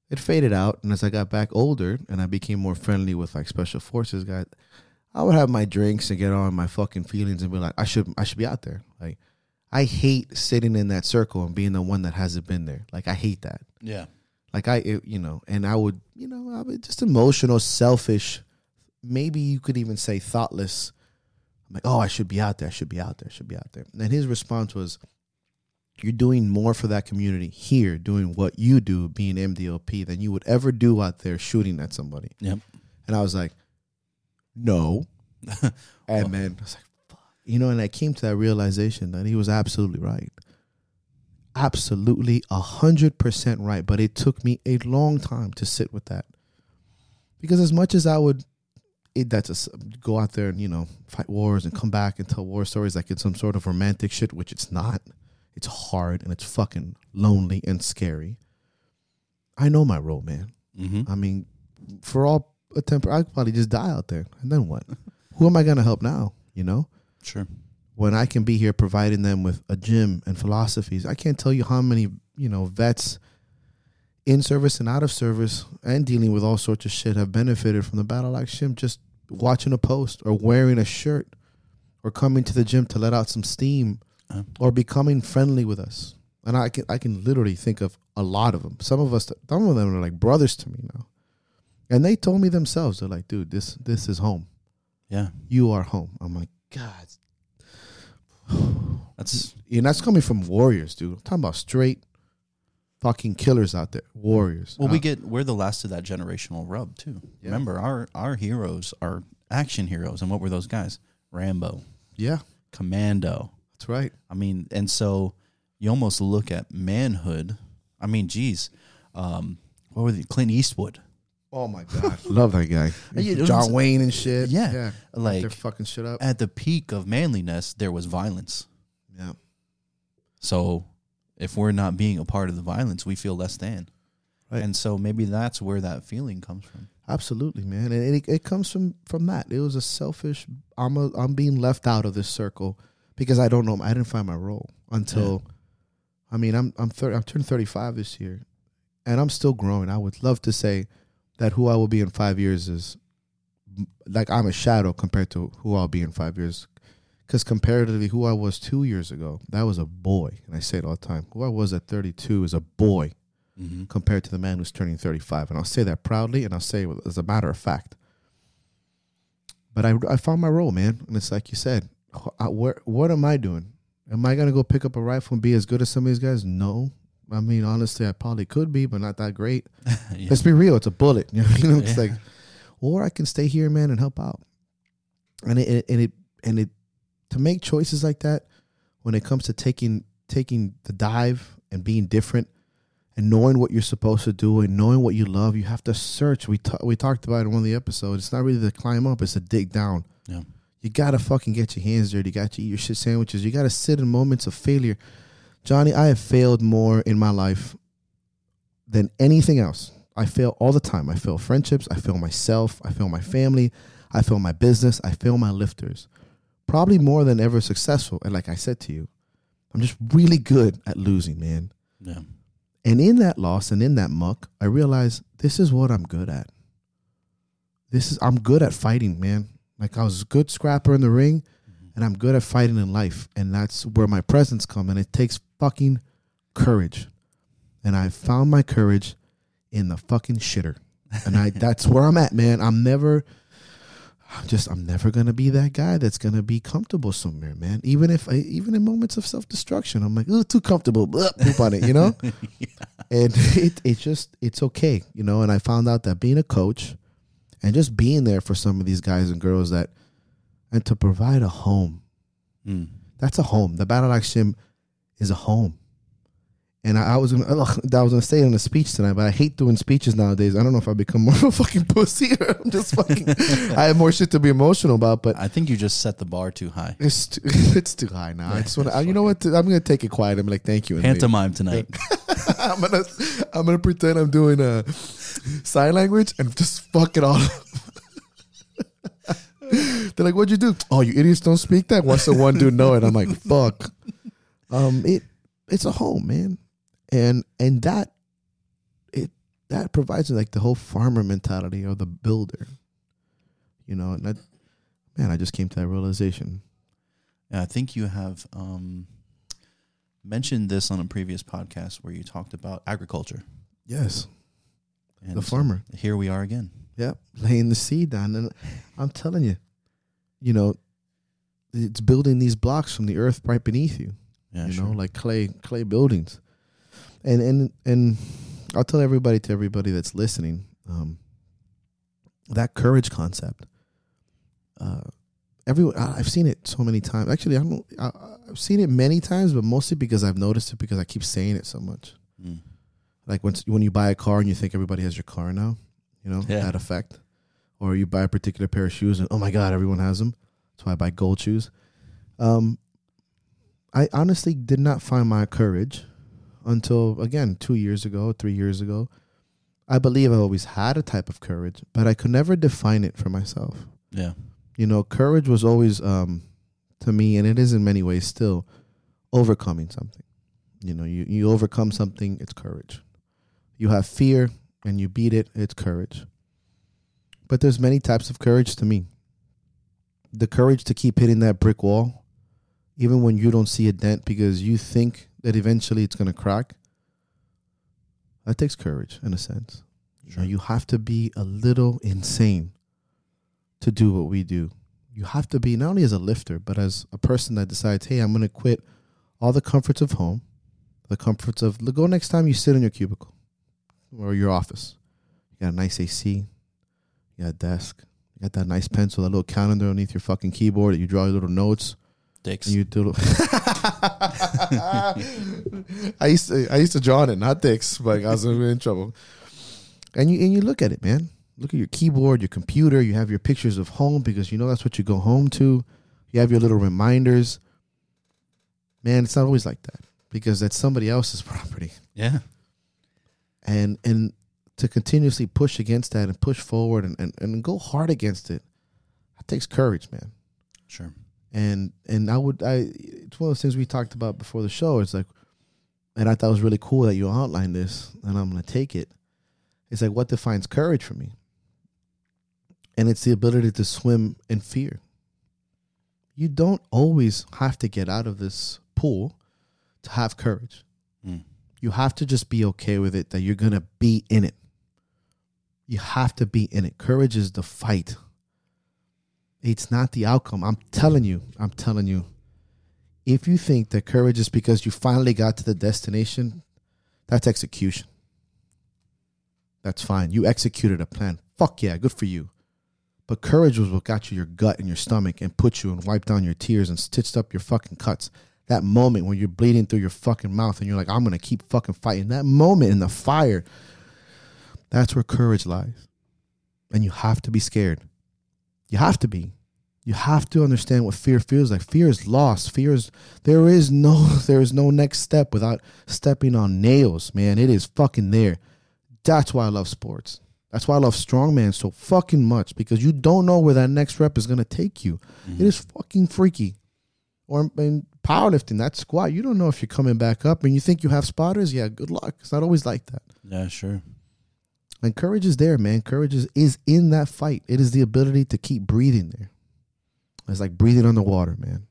It faded out, and as I got back older and I became more friendly with like special forces guys, I would have my drinks and get on my fucking feelings and be like, I should be out there. Like, I hate sitting in that circle and being the one that hasn't been there. Like, I hate that. Yeah. Like, I would just emotional, selfish, maybe you could even say thoughtless. I'm like, oh, I should be out there. And his response was, you're doing more for that community here, doing what you do, being MDLP, than you would ever do out there shooting at somebody. Yep. And I was like, no. And man, I was like, fuck. You know, and I came to that realization that he was absolutely right. Absolutely 100% right. But it took me a long time to sit with that. Because as much as I would go out there and, you know, fight wars and come back and tell war stories like it's some sort of romantic shit, which it's not. It's hard and it's fucking lonely and scary. I know my role, man. Mm-hmm. I mean, for all attempt, I could probably just die out there. And then what? Who am I going to help now? You know? Sure. When I can be here providing them with a gym and philosophies, I can't tell you how many, you know, vets in service and out of service and dealing with all sorts of shit have benefited from the Battle Axe gym, just watching a post or wearing a shirt or coming to the gym to let out some steam. Or becoming friendly with us. And I can literally think of a lot of them. Some of them are like brothers to me now. And they told me themselves, they're like, dude, this is home. Yeah. You are home. I'm like, God. That's coming from warriors, dude. I'm talking about straight fucking killers out there. Warriors. Well, we're the last of that generational rub too. Yeah. Remember, our heroes are action heroes. And what were those guys? Rambo. Yeah. Commando. Right. I mean, and so you almost look at manhood. I mean, geez, what were they? Clint Eastwood. Oh my God, love that guy. John Wayne and shit. Yeah, like they're fucking shit up. At the peak of manliness, there was violence. Yeah. So, if we're not being a part of the violence, we feel less than. Right. And so maybe that's where that feeling comes from. Absolutely, man, and it comes from that. It was a selfish. I'm being left out of this circle. Because I don't know, I didn't find my role until, I mean, I turned 35 this year, and I'm still growing. I would love to say that who I will be in 5 years is, like, I'm a shadow compared to who I'll be in 5 years. Because comparatively, who I was 2 years ago, that was a boy, and I say it all the time. Who I was at 32 is a boy. mm-hmm. compared to the man who's turning 35. And I'll say that proudly, and I'll say it as a matter of fact. But I found my role, man. And it's like you said, what am I doing? Am I going to go pick up a rifle and be as good as some of these guys? No. I mean, honestly, I probably could be, but not that great. Yeah. Let's be real. It's a bullet. You know, it's like, or I can stay here, man, and help out. And it to make choices like that when it comes to taking the dive and being different and knowing what you're supposed to do and knowing what you love, you have to search. We talked about it in one of the episodes. It's not really to climb up. It's to dig down. Yeah. You got to fucking get your hands dirty. You got to eat your shit sandwiches. You got to sit in moments of failure. Johnny, I have failed more in my life than anything else. I fail all the time. I fail friendships. I fail myself. I fail my family. I fail my business. I fail my lifters. Probably more than ever successful. And like I said to you, I'm just really good at losing, man. Yeah. And in that loss and in that muck, I realized this is what I'm good at. I'm good at fighting, man. Like I was a good scrapper in the ring, and I'm good at fighting in life. And that's where my presence comes. And it takes fucking courage. And I found my courage in the fucking shitter. And that's where I'm at, man. I'm never going to be that guy that's going to be comfortable somewhere, man. Even in moments of self-destruction, I'm like, oh, too comfortable. Poop on it, you know? Yeah. And it's okay, you know? And I found out that being a coach and just being there for some of these guys and girls and to provide a home, that's a home. The Battle Axe Gym is a home. And I was gonna say it in a speech tonight, but I hate doing speeches nowadays. I don't know if I become more of a fucking pussy or I'm just fucking. I have more shit to be emotional about, but I think you just set the bar too high. It's too high now. Yeah, I just want to. You know what? I'm gonna take it quiet. I'm like, thank you. Pantomime tonight. I'm gonna pretend I'm doing sign language and just fuck it all up. They're like, "What'd you do?" Oh, you idiots don't speak that. What's the one dude know it? I'm like, fuck. It's a home, man. And that provides like the whole farmer mentality or the builder, you know. And I just came to that realization. Yeah, I think you have mentioned this on a previous podcast where you talked about agriculture. Yes, and the farmer. So here we are again. Yep, laying the seed down, and I'm telling you, you know, it's building these blocks from the earth right beneath you. Yeah, you know, like clay buildings. And I'll tell everybody that's listening, that courage concept. Everyone, I've seen it so many times. Actually, I've seen it many times, but mostly because I've noticed it because I keep saying it so much. Mm. Like when you buy a car and you think everybody has your car now, you know, that effect. Or you buy a particular pair of shoes and, oh, my God, everyone has them. That's why I buy gold shoes. I honestly did not find my courage until, again, 3 years ago. I believe I always had a type of courage, but I could never define it for myself. Yeah. You know, courage was always, to me, and it is in many ways still, overcoming something. You know, you overcome something, it's courage. You have fear and you beat it, it's courage. But there's many types of courage to me. The courage to keep hitting that brick wall, even when you don't see a dent because you think that eventually it's going to crack. That takes courage in a sense. Sure. You have to be a little insane to do what we do. You have to be not only as a lifter, but as a person that decides, hey, I'm going to quit all the comforts of home, the comforts of go next time you sit in your cubicle or your office. You got a nice AC. You got a desk. You got that nice pencil, that little calendar underneath your fucking keyboard that you draw your little notes. Dicks. You do. I used to draw on it, not dicks, but I was in trouble. And you look at it, man. Look at your keyboard, your computer. You have your pictures of home because you know that's what you go home to. You have your little reminders. Man, it's not always like that because that's somebody else's property. Yeah. And to continuously push against that and push forward and go hard against it, that takes courage, man. Sure. And it's one of those things we talked about before the show. It's like, and I thought it was really cool that you outlined this, and I'm going to take it. It's like, what defines courage for me? And it's the ability to swim in fear. You don't always have to get out of this pool to have courage. Mm. You have to just be okay with it, that you're going to be in it. You have to be in it. Courage is the fight. It's not the outcome. I'm telling you. If you think that courage is because you finally got to the destination, that's execution. That's fine. You executed a plan. Fuck yeah, good for you. But courage was what got you your gut and your stomach and put you and wiped down your tears and stitched up your fucking cuts. That moment when you're bleeding through your fucking mouth and you're like, I'm going to keep fucking fighting. That moment in the fire, that's where courage lies. And you have to be scared. You have to be. You have to understand what fear feels like. Fear is loss. There is no next step without stepping on nails, man. It is fucking there. That's why I love sports. That's why I love strongman so fucking much, because you don't know where that next rep is going to take you. Mm-hmm. It is fucking freaky. Or in powerlifting, that squat, you don't know if you're coming back up, and you think you have spotters. Yeah, good luck. It's not always like that. Yeah, sure. And courage is there, man. Courage is in that fight. It is the ability to keep breathing there. It's like breathing underwater, man.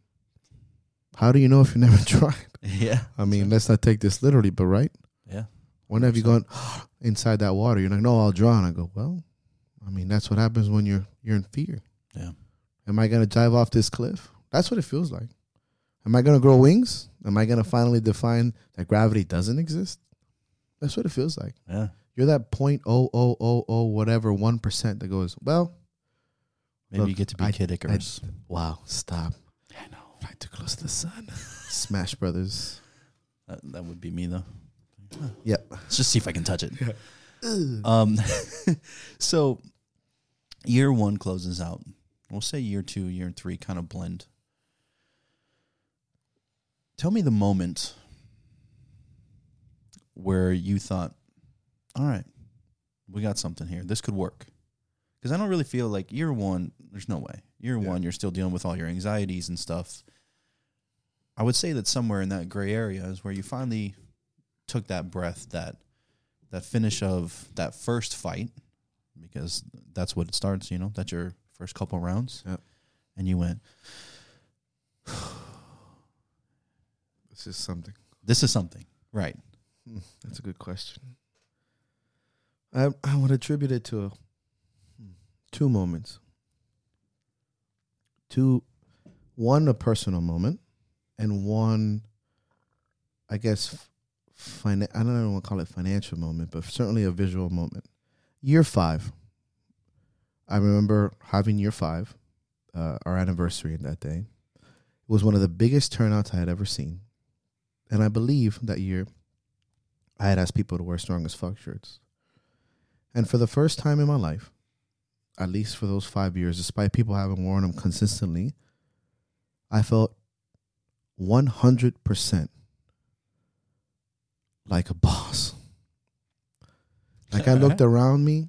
How do you know if you never tried? Yeah. I mean, let's not take this literally, but right? Yeah. When have you gone inside that water? You're like, no, I'll drown. I go, well, I mean, that's what happens when you're in fear. Yeah. Am I going to dive off this cliff? That's what it feels like. Am I going to grow wings? Am I going to finally define that gravity doesn't exist? That's what it feels like. Yeah. You're that 0.0000 whatever 1% that goes, well, maybe look, you get to be Kid Icarus. Wow, stop. I know. Right too close to the sun. Smash Brothers. That would be me, though. Huh. Yep. Let's just see if I can touch it. Yeah. So year one closes out. We'll say year two, year three kind of blend. Tell me the moment where you thought, all right, we got something here. This could work. Because I don't really feel like year one, there's no way. Year one, you're still dealing with all your anxieties and stuff. I would say that somewhere in that gray area is where you finally took that breath, that finish of that first fight, because that's what it starts, you know, that's your first couple rounds. Yep. And you went, this is something. This is something, right? That's a good question. I would attribute it to two moments. One, a personal moment, and one, I guess, I don't want to call it financial moment, but certainly a visual moment. Year five. I remember having year five, our anniversary in that day. It was one of the biggest turnouts I had ever seen. And I believe that year I had asked people to wear Strong as Fuck shirts. And for the first time in my life, at least for those 5 years, despite people having worn them consistently, I felt 100% like a boss. Like I looked around me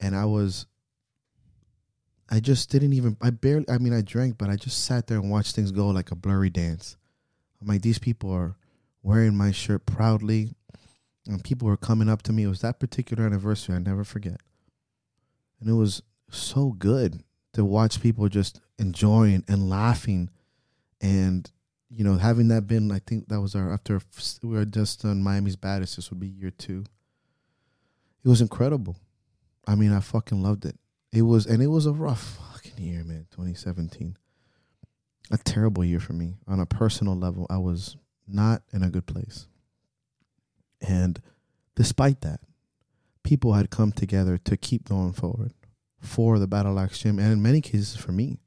and I drank, but I just sat there and watched things go like a blurry dance. I'm like, these people are wearing my shirt proudly, and people were coming up to me. It was that particular anniversary I never forget. And it was so good to watch people just enjoying and laughing and, you know, having that been, I think that was after we were just on Miami's Baddest, this would be year two. It was incredible. I mean, I fucking loved it. It was a rough fucking year, man, 2017. A terrible year for me. On a personal level, I was not in a good place. And despite that, people had come together to keep going forward for the Battle Axe Gym, and in many cases for me.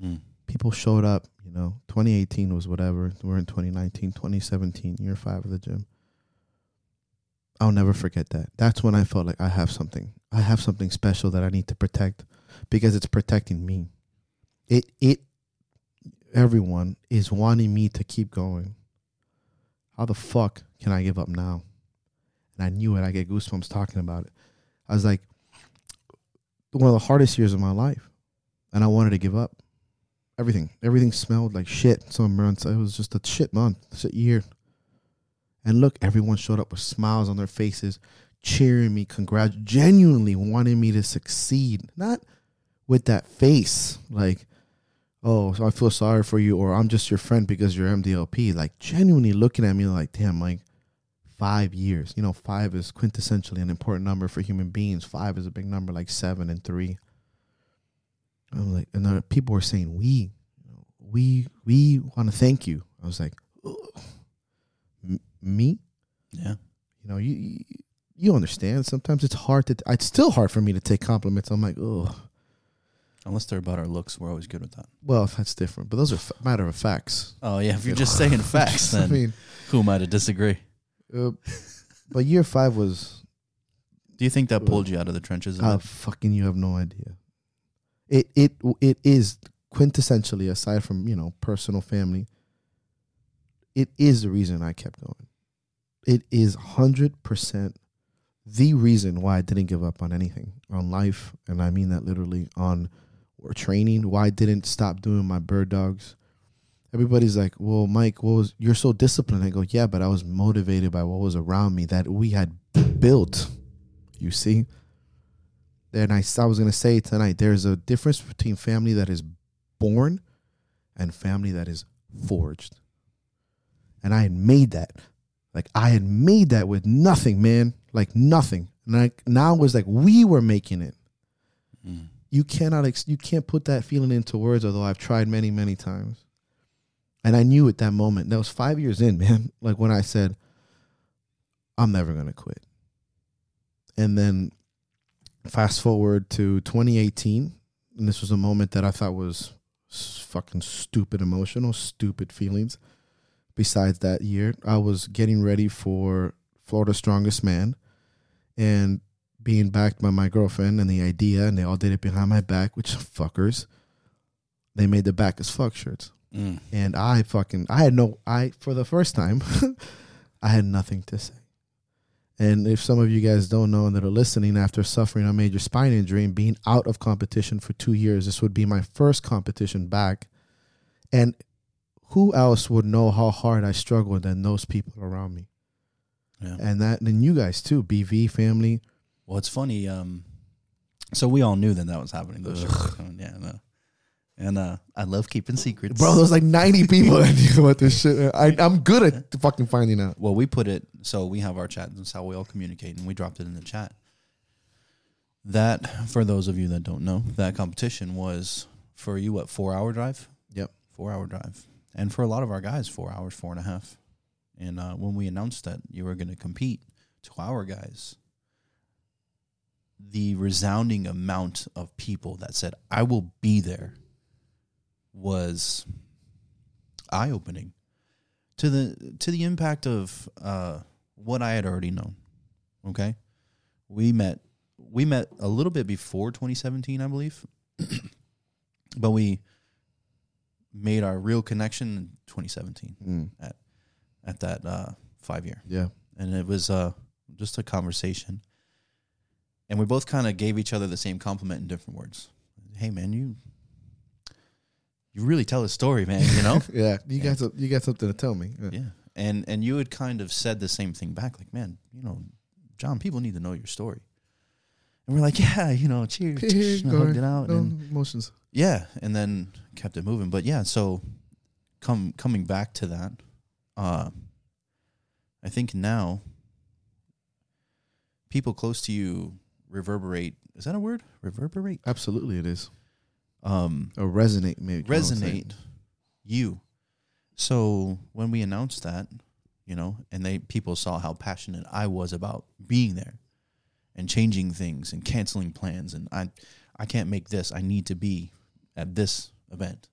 Mm. People showed up, you know, 2018 was whatever. We're in 2019, 2017, year five of the gym. I'll never forget that. That's when I felt like I have something. I have something special that I need to protect, because it's protecting me. Everyone is wanting me to keep going. How the fuck can I give up now? And I knew it. I get goosebumps talking about it. I was like, one of the hardest years of my life. And I wanted to give up. Everything smelled like shit. Some months, it was just a shit month, shit year. And look, everyone showed up with smiles on their faces, cheering me, genuinely wanting me to succeed. Not with that face, like, oh, so I feel sorry for you, or I'm just your friend because you're MDLP. Like, genuinely looking at me like, damn, Mike, 5 years. You know, 5 is quintessentially an important number for human beings. 5 is a big number, like 7 and 3. I'm like, and other people were saying, we want to thank you. I was like, me? Yeah. You know, you understand. Sometimes it's hard to, it's still hard for me to take compliments. I'm like, oh. Unless they're about our looks, we're always good with that. Well, that's different. But those are matter of facts. Oh, yeah. If you're just saying facts, then who am I to disagree? But year 5 was... Do you think that pulled you out of the trenches? Fucking, you have no idea. It is quintessentially, aside from, you know, personal family, it is the reason I kept going. It is 100% the reason why I didn't give up on anything, on life, and I mean that literally, on or training, why I didn't stop doing my bird dogs. Everybody's like, well, Mike, you're so disciplined. I go, yeah, but I was motivated by what was around me that we had built, you see. And I was going to say tonight, there's a difference between family that is born and family that is forged. And I had made that. Like, I had made that with nothing, man. Like, nothing. And now it was like we were making it. Mm. You can't put that feeling into words, although I've tried many, many times. And I knew at that moment, that was 5 years in, man, like when I said, I'm never going to quit. And then fast forward to 2018, and this was a moment that I thought was fucking stupid emotional, stupid feelings. Besides that year, I was getting ready for Florida's Strongest Man and being backed by my girlfriend and the idea, and they all did it behind my back, which fuckers. They made the back as fuck shirts. Mm. And for the first time, I had nothing to say. And if some of you guys don't know and that are listening, after suffering a major spine injury and being out of competition for 2 years, this would be my first competition back. And who else would know how hard I struggled than those people around me? Yeah. And then you guys too, BV, family. Well, it's funny. So we all knew that was happening. Those yeah, no. And I love keeping secrets. Bro, there's like 90 people that knew about this shit. I'm good at fucking finding out. Well, we put it, so we have our chat. That's how we all communicate, and we dropped it in the chat. That, for those of you that don't know, that competition was, for you, what, 4 hour drive? Yep. 4 hour drive. And for a lot of our guys, 4 hours, 4.5. And when we announced that you were going to compete, to our guys, the resounding amount of people that said, I will be there, was eye-opening to the impact of what I had already known. Okay, we met a little bit before 2017, I believe, but we made our real connection in 2017 at that 5 year. Yeah, and it was just a conversation, and we both kind of gave each other the same compliment in different words. Hey, man, You really tell a story, man, you know? Yeah. You got something to tell me. Yeah. And you had kind of said the same thing back, like, man, you know, John, people need to know your story. And we're like, yeah, you know, cheers. And hugged it out. No emotions. Yeah. And then kept it moving. But yeah, so coming back to that, I think now people close to you reverberate. Is that a word? Reverberate? Absolutely it is. Or resonate, maybe. Resonate you. So when we announced that, you know, and people saw how passionate I was about being there and changing things and canceling plans. And I can't make this. I need to be at this event.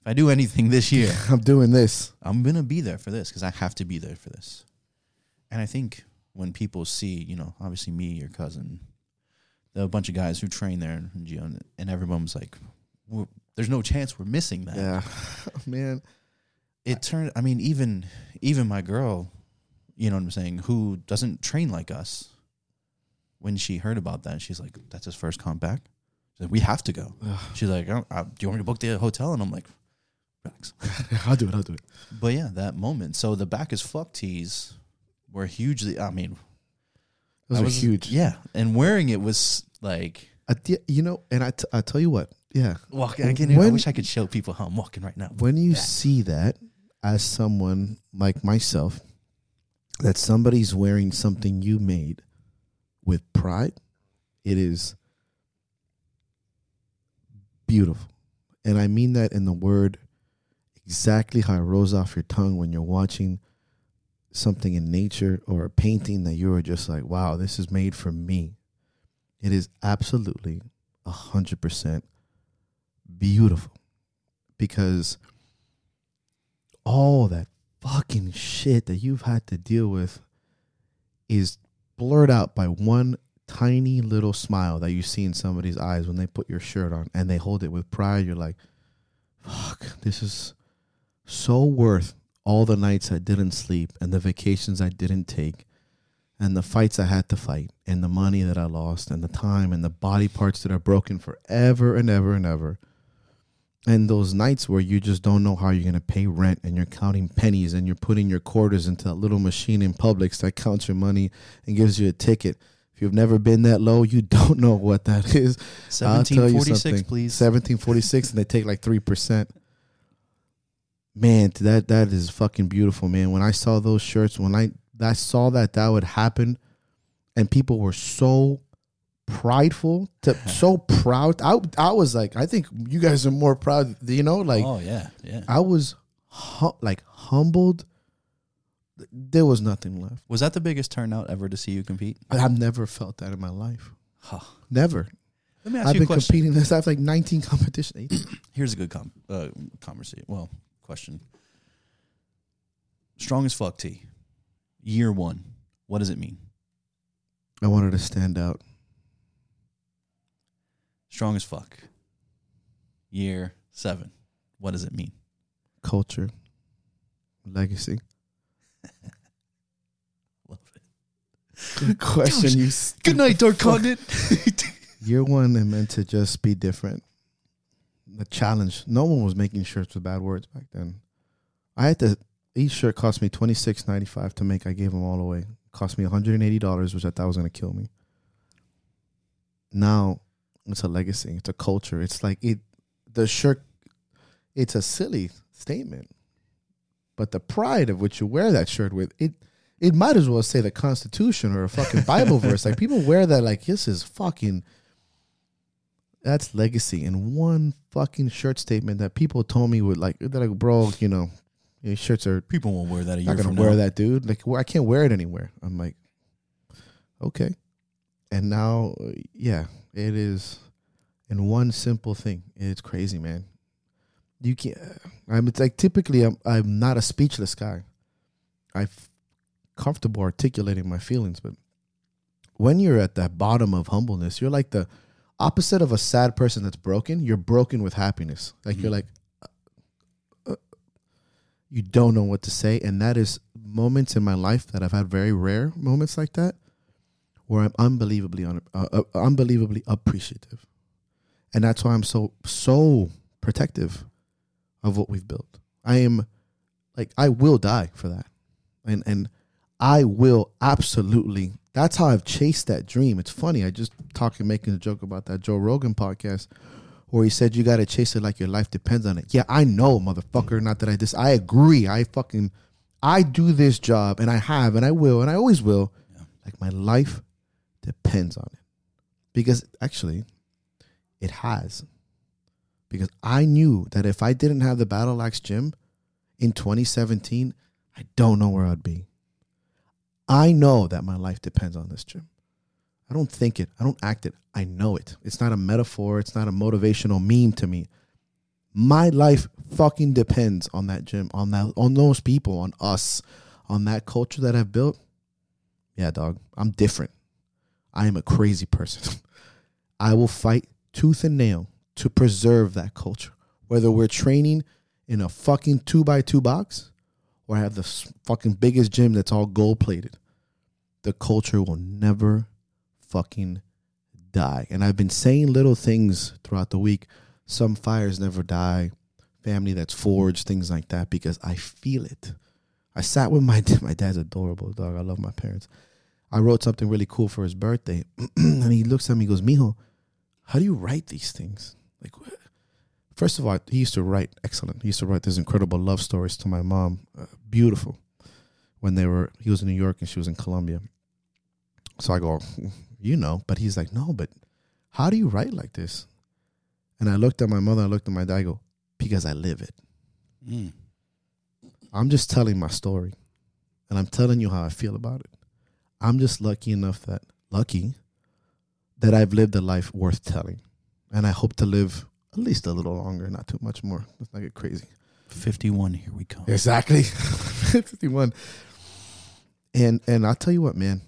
If I do anything this year, I'm doing this. I'm going to be there for this because I have to be there for this. And I think when people see, you know, obviously me, your cousin, a bunch of guys who train there, and everyone was like, there's no chance we're missing that. Yeah, man. It turned, I mean, even my girl, you know what I'm saying, who doesn't train like us, when she heard about that, she's like, that's his first comp back. She's like, we have to go. She's like, do you want me to book the hotel? And I'm like, relax. I'll do it. But yeah, that moment. So the back is fuck tees were hugely, I mean. Those were huge. Yeah. And wearing it was like. You know, and I tell you what. Yeah. Walking. I wish I could show people how I'm walking right now. When you see that as someone like myself that somebody's wearing something you made with pride, it is beautiful. And I mean that in the word exactly how it rolls off your tongue when you're watching something in nature or a painting that you are just like, wow, this is made for me. It is absolutely 100% beautiful, because all that fucking shit that you've had to deal with is blurred out by one tiny little smile that you see in somebody's eyes when they put your shirt on and they hold it with pride. You're like, fuck, this is so worth all the nights I didn't sleep and the vacations I didn't take and the fights I had to fight and the money that I lost and the time and the body parts that are broken forever and ever and ever. And those nights where you just don't know how you're going to pay rent and you're counting pennies and you're putting your quarters into that little machine in Publix that counts your money and gives you a ticket. If you've never been that low, you don't know what that is. 1746, please. 1746, and they take like 3%. Man, that is fucking beautiful, man. When I saw those shirts, when I saw that would happen, and people were so prideful, so proud. I was like, I think you guys are more proud, you know, like, oh yeah, yeah. I was humbled. There was nothing left. Was that the biggest turnout ever to see you compete? I've never felt that in my life. Huh. Never. Let me ask you a question. I've been competing this. I have like 19 competitions. Here's a good conversation. Well, question. Strong as fuck T. Year one. What does it mean? I wanted to stand out. Strong as fuck. Year 7. What does it mean? Culture. Legacy. Love it. Good question. Dude, good night, Dark Continent. Year 1, I meant to just be different. The challenge. No one was making shirts with bad words back then. Each shirt cost me $26.95 to make. I gave them all away. It cost me $180, which I thought was going to kill me. Now, it's a legacy. It's a culture. It's like the shirt, it's a silly statement. But the pride of which you wear that shirt with, it might as well say the Constitution or a fucking Bible verse. Like, people wear that like this is fucking, that's legacy. And one fucking shirt statement that people told me would like, they're like, bro, you know, your shirts are, people won't wear that a year from now. Not going to wear that, dude. Like, I can't wear it anywhere. I'm like, okay. And now, yeah. It is, in one simple thing. It's crazy, man. You can't. It's like typically I'm not a speechless guy. I'm comfortable articulating my feelings, but when you're at that bottom of humbleness, you're like the opposite of a sad person that's broken. You're broken with happiness. Like, you're like, you don't know what to say, and that is moments in my life that I've had, very rare moments like that, where I'm unbelievably appreciative. And that's why I'm so protective of what we've built. I am like, I will die for that. And I will absolutely, that's how I've chased that dream. It's funny. I just making a joke about that Joe Rogan podcast where he said, you got to chase it like your life depends on it. Yeah, I know, motherfucker. Not that I agree. I do this job, and I have, and I will, and I always will. Yeah. Like, my life depends on it, because actually it has, because I knew that if I didn't have the Battle Axe gym in 2017, I don't know where I'd be. I know that my life depends on this gym. I don't think it, I don't act it, I know it. It's not a metaphor, it's not a motivational meme to me. My life fucking depends on that gym, on those people, on us, on that culture that I've built. Yeah, dog, I'm different. I am a crazy person. I will fight tooth and nail to preserve that culture. Whether we're training in a fucking 2x2 box or I have the fucking biggest gym that's all gold-plated, the culture will never fucking die. And I've been saying little things throughout the week. Some fires never die. Family that's forged, things like that, because I feel it. I sat with my dad. My dad's adorable, dog. I love my parents. I wrote something really cool for his birthday. And he looks at me and goes, mijo, how do you write these things? Like, what? First of all, he used to write excellent. He used to write these incredible love stories to my mom. Beautiful. when they were, he was in New York and she was in Colombia. So I go, you know, but he's like, no, but how do you write like this? And I looked at my mother, I looked at my dad, I go, because I live it. Mm. I'm just telling my story, and I'm telling you how I feel about it. I'm just lucky that I've lived a life worth telling, and I hope to live at least a little longer, not too much more. Let's not get crazy. 51, here we come. Exactly. 51. And I'll tell you what, man,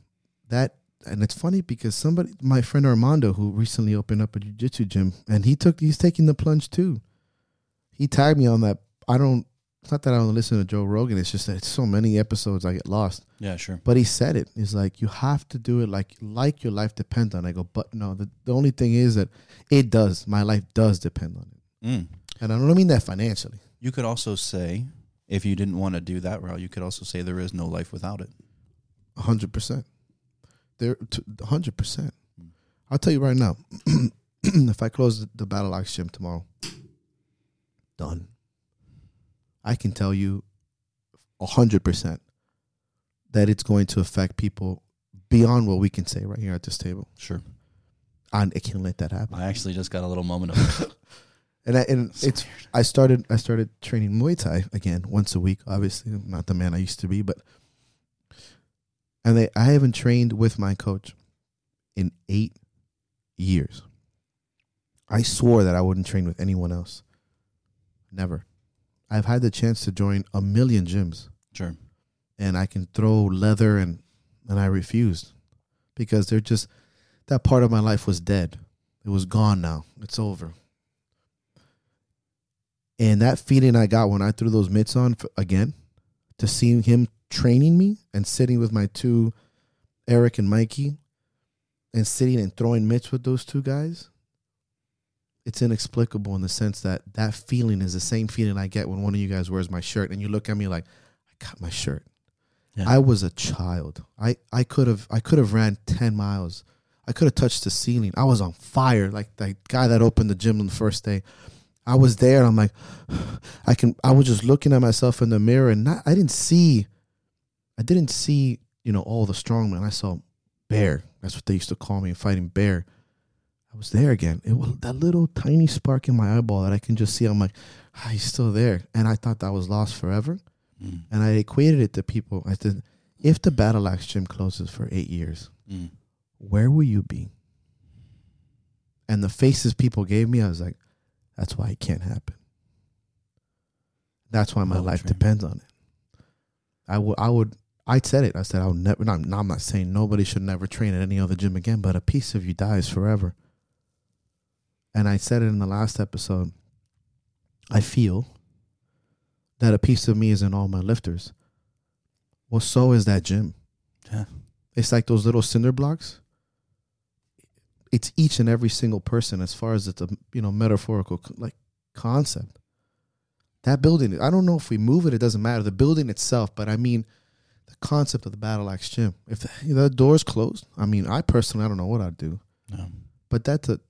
that, and it's funny because somebody, my friend Armando, who recently opened up a jiu-jitsu gym, and he's taking the plunge too. He tagged me on that. It's not that I don't listen to Joe Rogan. It's just that it's so many episodes I get lost. Yeah, sure. But he said it. He's like, you have to do it like your life depends on it. I go, but no, the only thing is that it does. My life does depend on it. Mm. And I don't mean that financially. You could also say, if you didn't want to do that route, you could also say there is no life without it. 100%. 100%. I'll tell you right now, if I close the Battle Axe gym tomorrow, done. I can tell you 100% that it's going to affect people beyond what we can say right here at this table. Sure. And it can let that happen. I actually just got a little moment of it. That's weird. I started training Muay Thai again once a week. Obviously, I'm not the man I used to be, but I haven't trained with my coach in 8 years. I swore that I wouldn't train with anyone else. Never. I've had the chance to join a million gyms. Sure. And I can throw leather and I refused because they're just, that part of my life was dead. It was gone now. It's over. And that feeling I got when I threw those mitts on again, to see him training me and sitting with my two, Eric and Mikey, and sitting and throwing mitts with those two guys, it's inexplicable in the sense that feeling is the same feeling I get when one of you guys wears my shirt and you look at me like, I got my shirt. Yeah. I was a child. I could have ran 10 miles. I could have touched the ceiling. I was on fire. Like that guy that opened the gym on the first day. I was there. And I'm like, I was just looking at myself in the mirror and I didn't see, you know, all the strongmen. I saw Bear. That's what they used to call me, fighting Bear. I was there again. It was that little tiny spark in my eyeball that I can just see. I'm like, he's still there. And I thought that was lost forever. Mm. And I equated it to people. I said, if the Battle Axe gym closes for 8 years, where will you be? And the faces people gave me, I was like, that's why it can't happen. That's why my life depends on it. I said it. I said, I'll never, I'm not saying nobody should never train at any other gym again, but a piece of you dies forever. And I said it in the last episode, I feel that a piece of me is in all my lifters. Well, so is that gym. Yeah. It's like those little cinder blocks. It's each and every single person as far as it's a, you know, metaphorical like concept. That building, I don't know if we move it, it doesn't matter. The building itself, but I mean the concept of the Battle Axe gym. If the door's closed, I mean, I personally, I don't know what I'd do. No. But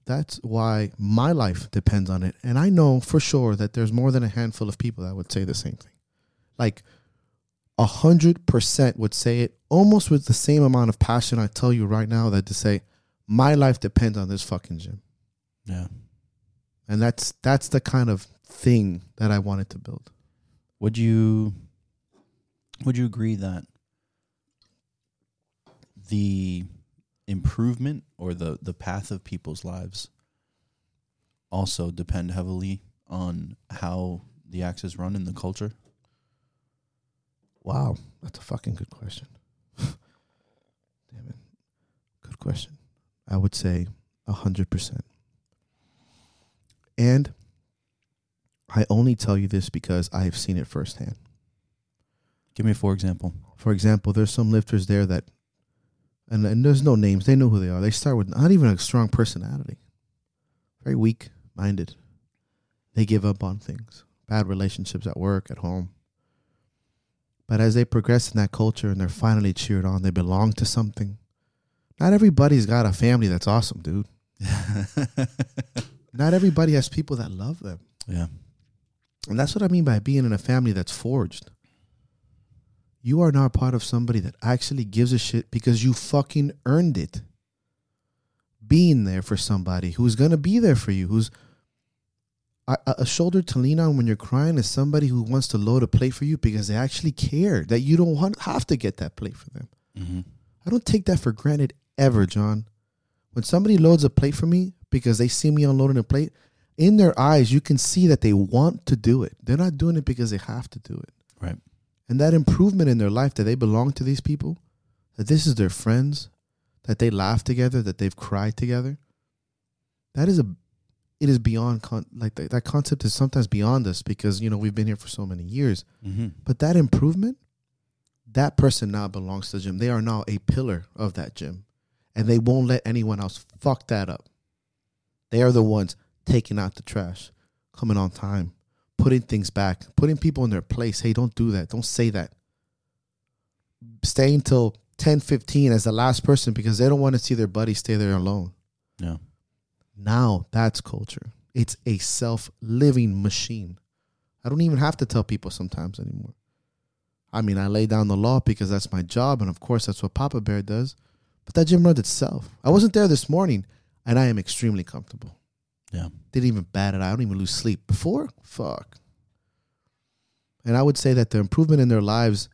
that's why my life depends on it. And I know for sure that there's more than a handful of people that would say the same thing. Like 100% would say it almost with the same amount of passion I tell you right now that to say, my life depends on this fucking gym. Yeah. And that's the kind of thing that I wanted to build. Would you agree that the improvement or the path of people's lives also depend heavily on how the Axe is run in the culture? Wow, that's a fucking good question. Damn it. Good question. I would say 100%. And I only tell you this because I have seen it firsthand. Give me a example. For example, there's some lifters there that And there's no names. They know who they are. They start with not even a strong personality. Very weak-minded. They give up on things. Bad relationships at work, at home. But as they progress in that culture and they're finally cheered on, they belong to something. Not everybody's got a family that's awesome, dude. Not everybody has people that love them. Yeah. And that's what I mean by being in a family that's forged. you are now part of somebody that actually gives a shit because you fucking earned it. Being there for somebody who's going to be there for you, who's a shoulder to lean on when you're crying is somebody who wants to load a plate for you because they actually care that you don't have to get that plate for them. Mm-hmm. I don't take that for granted ever, John. When somebody loads a plate for me because they see me unloading a plate, in their eyes, you can see that they want to do it. They're not doing it because they have to do it. Right. And that improvement in their life, that they belong to these people, that this is their friends, that they laugh together, that they've cried together. That is it is beyond, that concept is sometimes beyond us because, you know, we've been here for so many years. Mm-hmm. But that improvement, that person now belongs to the gym. They are now a pillar of that gym. And they won't let anyone else fuck that up. They are the ones taking out the trash, coming on time, putting things back, putting people in their place. Hey, don't do that. Don't say that. Staying till 10:15 as the last person because they don't want to see their buddy stay there alone. Yeah. Now that's culture. It's a self-living machine. I don't even have to tell people sometimes anymore. I mean, I lay down the law because that's my job, and of course that's what Papa Bear does. But that gym runs itself. I wasn't there this morning, and I am extremely comfortable. Yeah. Didn't even bat it. I don't even lose sleep. Before? Fuck. And I would say that the improvement in their lives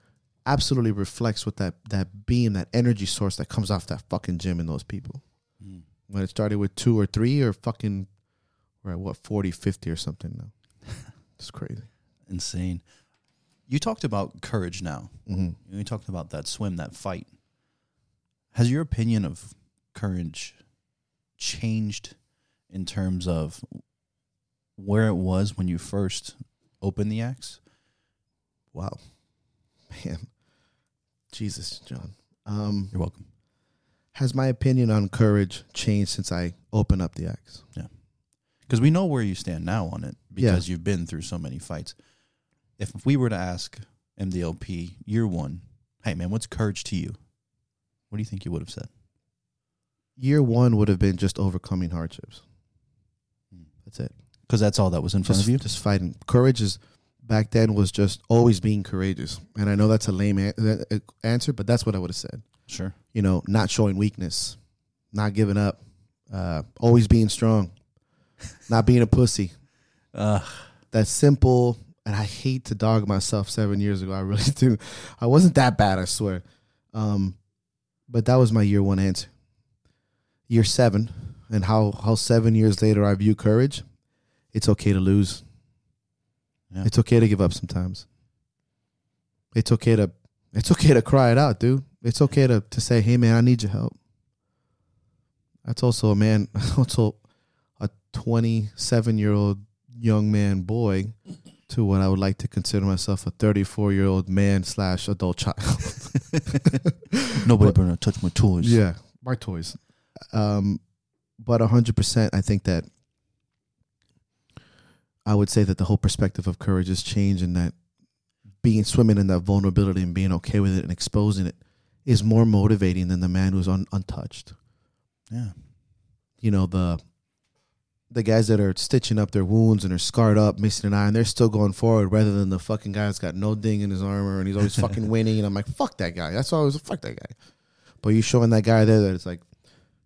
absolutely reflects what that beam, that energy source that comes off that fucking gym in those people. Mm. When it started with 2 or 3 or fucking, we're at what, 40, 50 or something now. It's crazy. Insane. You talked about courage now. Mm-hmm. You talked about that swim, that fight. Has your opinion of courage changed in terms of where it was when you first opened the axe? Wow. Man. Jesus, John. You're welcome. Has my opinion on courage changed since I opened up the axe? Yeah. Because we know where you stand now on it because you've been through so many fights. If we were to ask MDLP year one, hey, man, what's courage to you? What do you think you would have said? Year one would have been just overcoming hardships. That's it. Because that's all that was in front of you? Just fighting. Courage is, back then, was just always being courageous. And I know that's a lame answer, but that's what I would have said. Sure. You know, not showing weakness, not giving up, always being strong, not being a pussy. That's simple. And I hate to dog myself 7 years ago. I really do. I wasn't that bad, I swear. But that was my year one answer. Year seven, and how 7 years later I view courage, it's okay to lose. Yeah. It's okay to give up sometimes. It's okay to cry it out, dude. It's okay to say, hey, man, I need your help. That's also a 27-year-old young man boy to what I would like to consider myself a 34-year-old man / adult child. Nobody better touch my toys. Yeah, my toys. But 100%, I think that I would say that the whole perspective of courage has changed, and that swimming in that vulnerability and being okay with it and exposing it is more motivating than the man who's untouched. Yeah. You know, the guys that are stitching up their wounds and are scarred up, missing an eye, and they're still going forward rather than the fucking guy that's got no ding in his armor and he's always fucking winning. And I'm like, fuck that guy. That's why I was fuck that guy. But you showing that guy there that it's like,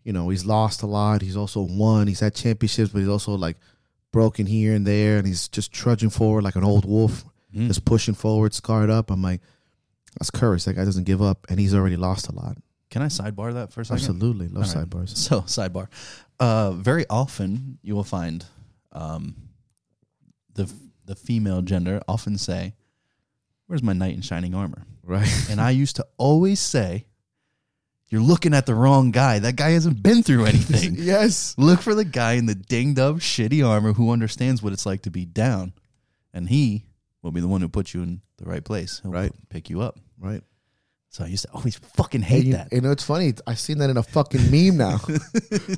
you know, he's lost a lot. He's also won. He's had championships, but he's also like broken here and there. And he's just trudging forward like an old wolf, just pushing forward, scarred up. I'm like, that's courage. That guy doesn't give up. And he's already lost a lot. Can I sidebar that for a second? Absolutely. Love right. Sidebars. So sidebar. Very often you will find the female gender often say, where's my knight in shining armor? Right. And I used to always say, you're looking at the wrong guy. That guy hasn't been through anything. Yes. Look for the guy in the dinged up, shitty armor who understands what it's like to be down. And he will be the one who puts you in the right place. He'll pick you up. Right. So I used to always fucking hate that. You know, it's funny. I've seen that in a fucking meme now.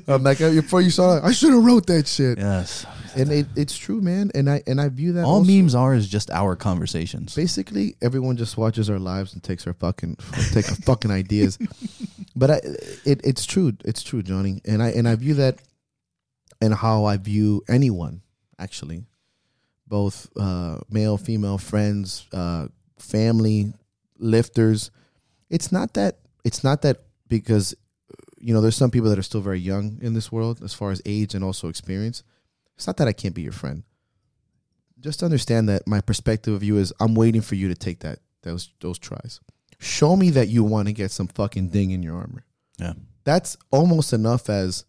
I'm like, before you saw that, I should have wrote that shit. Yes. And it's true, man. And I view that all also. Memes are is just our conversations. Basically, everyone just watches our lives and takes our fucking ideas. But it's true. It's true, Johnny. And I view that and how I view anyone, actually. Both male, female, friends, family, lifters. It's not that because, you know, there's some people that are still very young in this world as far as age and also experience. It's not that I can't be your friend. Just understand that my perspective of you is I'm waiting for you to take those tries. Show me that you want to get some fucking ding in your armor. Yeah. That's almost enough to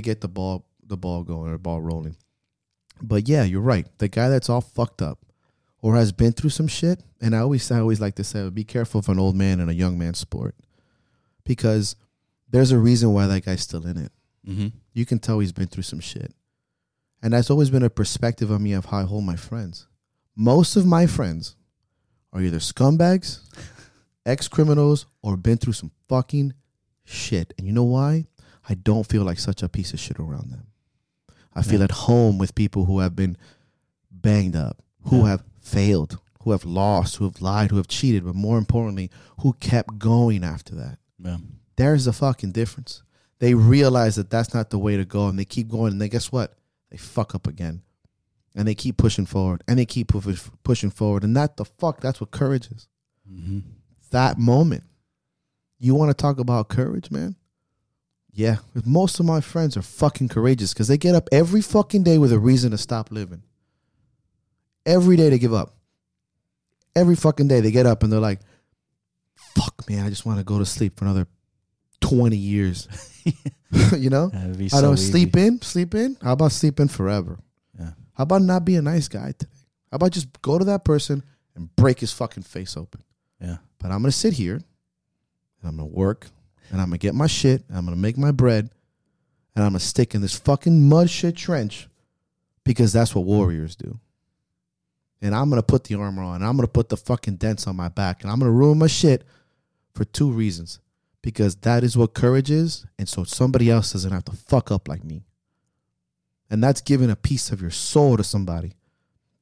get the ball going or ball rolling. But yeah, you're right. The guy that's all fucked up or has been through some shit, and I always like to say, be careful of an old man and a young man's sport, because there's a reason why that guy's still in it. Mm-hmm. You can tell he's been through some shit. And that's always been a perspective of me of how I hold my friends. Most of my friends are either scumbags, ex-criminals, or been through some fucking shit. And you know why? I don't feel like such a piece of shit around them. I feel at home with people who have been banged up, who have failed, who have lost, who have lied, who have cheated, but more importantly, who kept going after that. Yeah. There's a fucking difference. They realize that that's not the way to go, and they keep going, and then guess what? They fuck up again, and they keep pushing forward, and they keep pushing forward, and that's what courage is. Mm-hmm. That moment. You want to talk about courage, man? Yeah. Most of my friends are fucking courageous because they get up every fucking day with a reason to stop living. Every day they give up. Every fucking day they get up and they're like, fuck, man, I just want to go to sleep for another 20 years. You know? That'd be so I don't easy. Sleep in? How about sleep in forever? Yeah. How about not be a nice guy today? How about just go to that person and break his fucking face open? Yeah. But I'm going to sit here and I'm going to work and I'm going to get my shit and I'm going to make my bread and I'm going to stick in this fucking mud shit trench because that's what warriors do. And I'm going to put the armor on and I'm going to put the fucking dents on my back and I'm going to ruin my shit for two reasons. Because that is what courage is, and so somebody else doesn't have to fuck up like me. And that's giving a piece of your soul to somebody.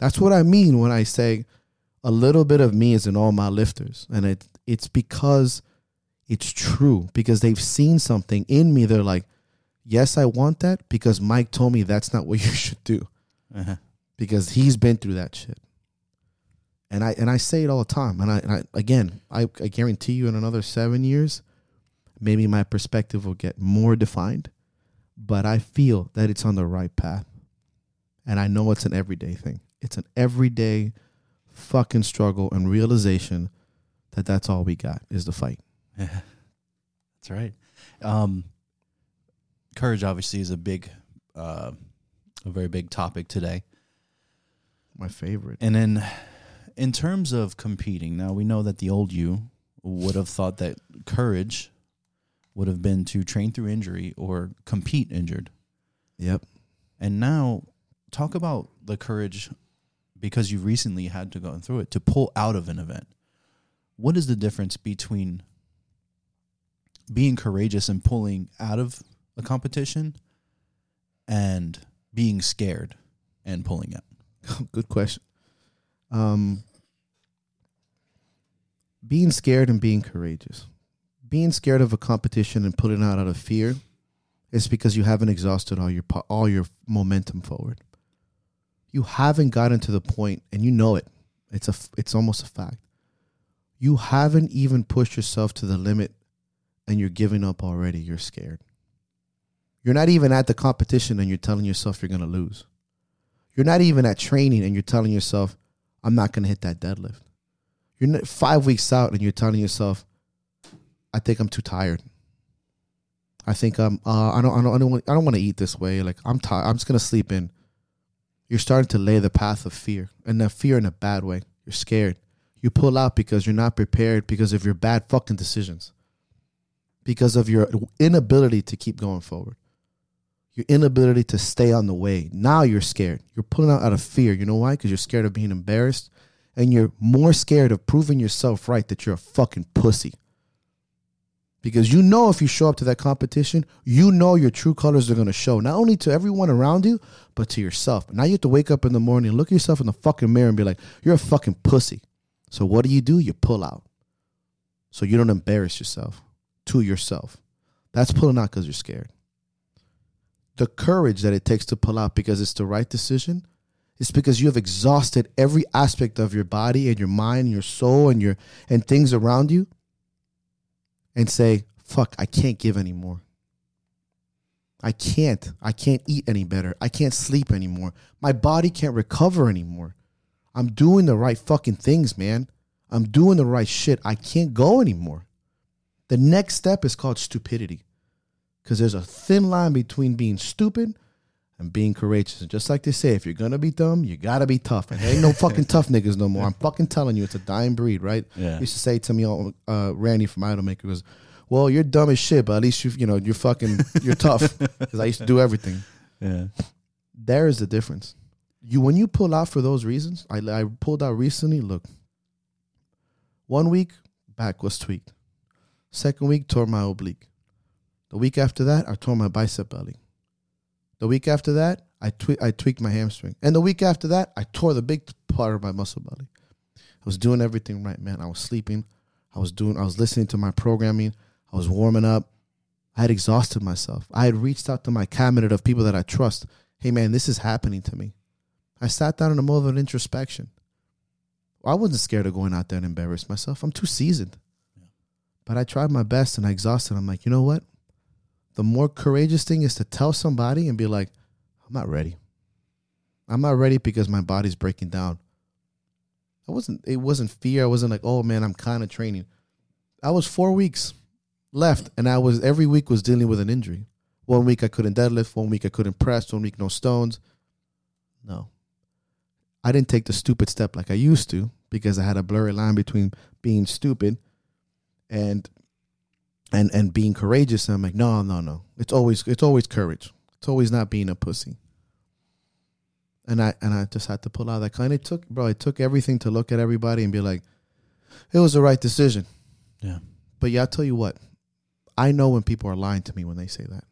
That's what I mean when I say a little bit of me is in all my lifters. And it's because it's true. Because they've seen something in me. They're like, yes, I want that because Mike told me that's not what you should do. Uh-huh. Because he's been through that shit. And I say it all the time. And I guarantee you in another 7 years, maybe my perspective will get more defined, but I feel that it's on the right path. And I know it's an everyday thing. It's an everyday fucking struggle and realization that that's all we got is the fight. Yeah, that's right. Courage obviously is a very big topic today. My favorite. And then in terms of competing, now we know that the old you would have thought that courage would have been to train through injury or compete injured. Yep. And now talk about the courage, because you recently had to go through it, to pull out of an event. What is the difference between being courageous and pulling out of a competition and being scared and pulling out? Good question. Being scared and being courageous. Being scared of a competition and putting out of fear is because you haven't exhausted all your momentum forward. You haven't gotten to the point, and you know it. It's almost a fact. You haven't even pushed yourself to the limit, and you're giving up already. You're scared. You're not even at the competition, and you're telling yourself you're going to lose. You're not even at training, and you're telling yourself, I'm not going to hit that deadlift. You're not 5 weeks out, and you're telling yourself, I think I'm too tired. I think I don't want to eat this way. Like I'm tired. I'm just going to sleep in. You're starting to lay the path of fear, and that fear in a bad way. You're scared. You pull out because you're not prepared because of your bad fucking decisions, because of your inability to keep going forward, your inability to stay on the way. Now you're scared. You're pulling out of fear. You know why? Because you're scared of being embarrassed, and you're more scared of proving yourself right that you're a fucking pussy. Because you know if you show up to that competition, you know your true colors are going to show, not only to everyone around you, but to yourself. Now you have to wake up in the morning, look at yourself in the fucking mirror and be like, you're a fucking pussy. So what do? You pull out. So you don't embarrass yourself to yourself. That's pulling out because you're scared. The courage that it takes to pull out because it's the right decision It's because you have exhausted every aspect of your body and your mind and your soul and things around you, and say, fuck, I can't give anymore. I can't eat any better. I can't sleep anymore. My body can't recover anymore. I'm doing the right fucking things, man. I'm doing the right shit. I can't go anymore. The next step is called stupidity, because there's a thin line between being stupid and being courageous. And just like they say, if you're going to be dumb, you got to be tough. And there ain't no fucking tough niggas no more. I'm fucking telling you, it's a dying breed, right? Yeah. He used to say to me, Randy from Idolmaker goes, well, you're dumb as shit, but at least you're tough, because I used to do everything. Yeah, there is the difference. When you pull out for those reasons, I pulled out recently. Look, 1 week back was tweaked. Second week tore my oblique. The week after that, I tore my bicep belly. The week after that, I tweaked my hamstring, and the week after that, I tore the big part of my muscle belly. I was doing everything right, man. I was sleeping. I was listening to my programming. I was warming up. I had exhausted myself. I had reached out to my cabinet of people that I trust. Hey, man, this is happening to me. I sat down in a moment of introspection. I wasn't scared of going out there and embarrass myself. I'm too seasoned. Yeah. But I tried my best and I exhausted. I'm like, you know what? The more courageous thing is to tell somebody and be like, I'm not ready. I'm not ready because my body's breaking down. It wasn't fear. I wasn't like, oh, man, I'm kind of training. I was 4 weeks left, and every week was dealing with an injury. 1 week I couldn't deadlift, 1 week I couldn't press, 1 week no stones. No. I didn't take the stupid step like I used to, because I had a blurry line between being stupid and being courageous. And I'm like, no. It's always courage. It's always not being a pussy. And I just had to pull out that kind. It took everything to look at everybody and be like, it was the right decision. Yeah. But yeah, I'll tell you what, I know when people are lying to me when they say that.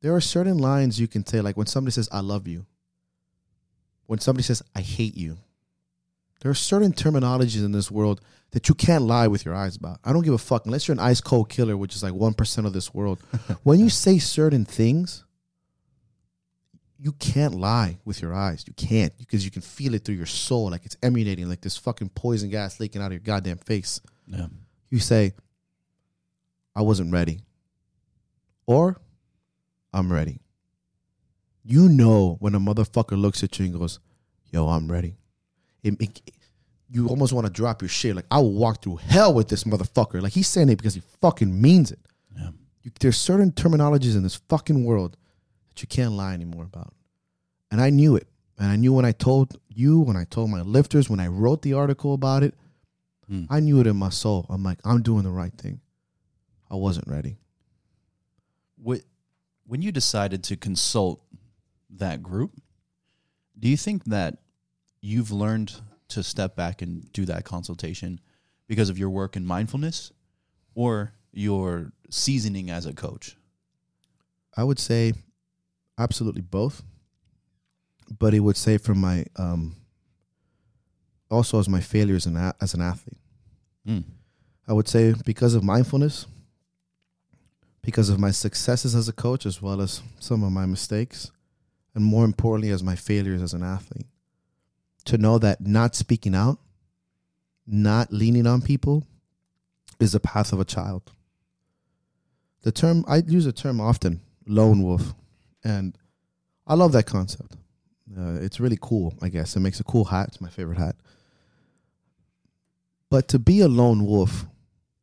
There are certain lines you can say, like when somebody says, I love you. When somebody says, I hate you. There are certain terminologies in this world that you can't lie with your eyes about. I don't give a fuck, unless you're an ice cold killer, which is like 1% of this world. When you say certain things, you can't lie with your eyes. You can't, because you can feel it through your soul. Like it's emanating, like this fucking poison gas leaking out of your goddamn face. Yeah. You say, I wasn't ready, or I'm ready. You know when a motherfucker looks at you and goes, yo, I'm ready. You almost want to drop your shit. Like, I will walk through hell with this motherfucker. Like, he's saying it because he fucking means it. Yeah. There's certain terminologies in this fucking world that you can't lie anymore about. And I knew it. And I knew when I told you, when I told my lifters, when I wrote the article about it, I knew it in my soul. I'm like, I'm doing the right thing. I wasn't ready. When you decided to consult that group, do you think that you've learned to step back and do that consultation because of your work in mindfulness or your seasoning as a coach? I would say absolutely both. But it would say from my... also as my failures as an athlete. Mm. I would say because of mindfulness, because of my successes as a coach, as well as some of my mistakes, and more importantly, as my failures as an athlete, to know that not speaking out, not leaning on people is the path of a child. The term, I use the term often, lone wolf, and I love that concept. It's really cool, I guess. It makes a cool hat. It's my favorite hat. But to be a lone wolf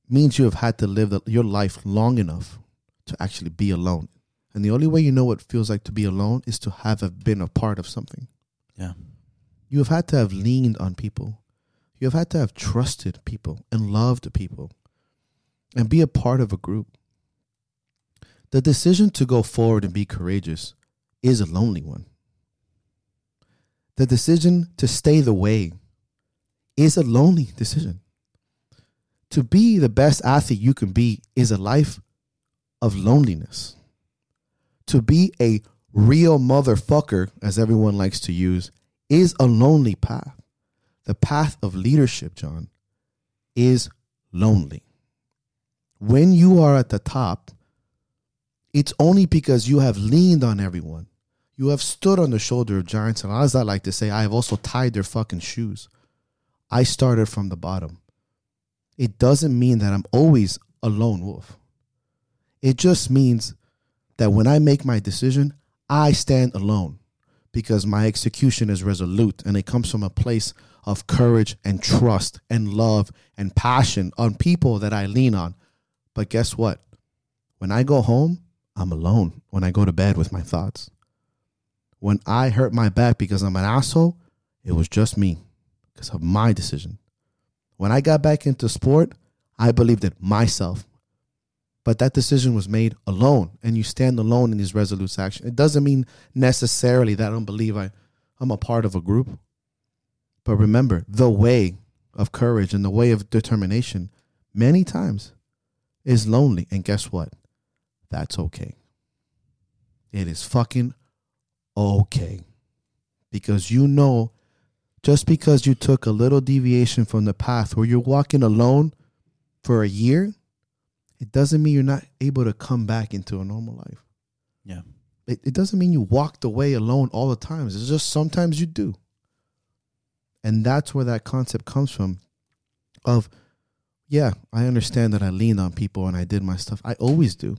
means you have had to live your life long enough to actually be alone. And the only way you know what it feels like to be alone is to have been a part of something. Yeah. You have had to have leaned on people. You have had to have trusted people and loved people and be a part of a group. The decision to go forward and be courageous is a lonely one. The decision to stay the way is a lonely decision. To be the best athlete you can be is a life of loneliness. To be a real motherfucker, as everyone likes to use, is a lonely path. The path of leadership, John, is lonely. When you are at the top, it's only because you have leaned on everyone. You have stood on the shoulder of giants, and as I like to say, I have also tied their fucking shoes. I started from the bottom. It doesn't mean that I'm always a lone wolf. It just means that when I make my decision, I stand alone because my execution is resolute and it comes from a place of courage and trust and love and passion on people that I lean on. But guess what? When I go home, I'm alone when I go to bed with my thoughts. When I hurt my back because I'm an asshole, it was just me because of my decision. When I got back into sport, I believed in myself. But that decision was made alone, and you stand alone in these resolute actions. It doesn't mean necessarily that I don't believe I'm a part of a group. But remember, the way of courage and the way of determination many times is lonely. And guess what? That's okay. It is fucking okay. Because you know, just because you took a little deviation from the path where you're walking alone for a year, it doesn't mean you're not able to come back into a normal life. Yeah. It doesn't mean you walked away alone all the time. It's just sometimes you do. And that's where that concept comes from of, yeah, I understand that I leaned on people and I did my stuff. I always do.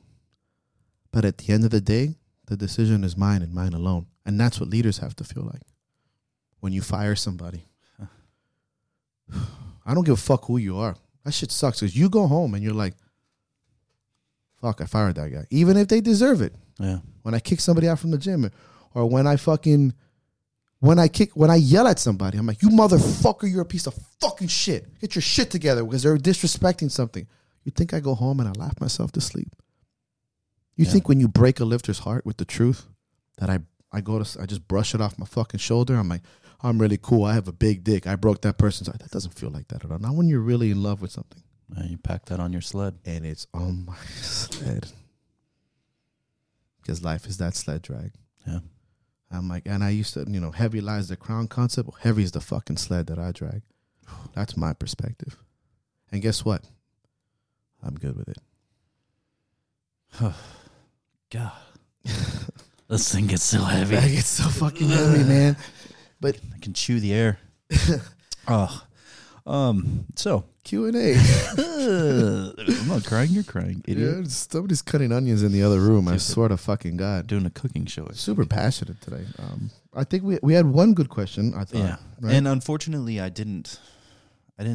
But at the end of the day, the decision is mine and mine alone. And that's what leaders have to feel like when you fire somebody. I don't give a fuck who you are. That shit sucks because you go home and you're like, fuck, I fired that guy. Even if they deserve it. Yeah. When I kick somebody out from the gym or when I yell at somebody, I'm like, you motherfucker, you're a piece of fucking shit. Get your shit together because they're disrespecting something. You think I go home and I laugh myself to sleep? You think when you break a lifter's heart with the truth that I just brush it off my fucking shoulder. I'm like, I'm really cool. I have a big dick. I broke that person's heart. That doesn't feel like that at all. Not when you're really in love with something. And you pack that on your sled. And it's on my sled. Because life is that sled drag. Yeah. I'm like, and I used to, heavy lies the crown concept. Well, heavy is the fucking sled that I drag. That's my perspective. And guess what? I'm good with it. Huh. God. This thing gets so heavy. It gets so fucking heavy, man. But I can chew the air. Oh. So Q&A. I'm not crying, you're crying, idiot. Yeah, somebody's cutting onions in the other room. Dude, I swear to fucking God. Doing a cooking show. Super passionate today. I think we had one good question, I thought. Yeah. Right? And unfortunately I didn't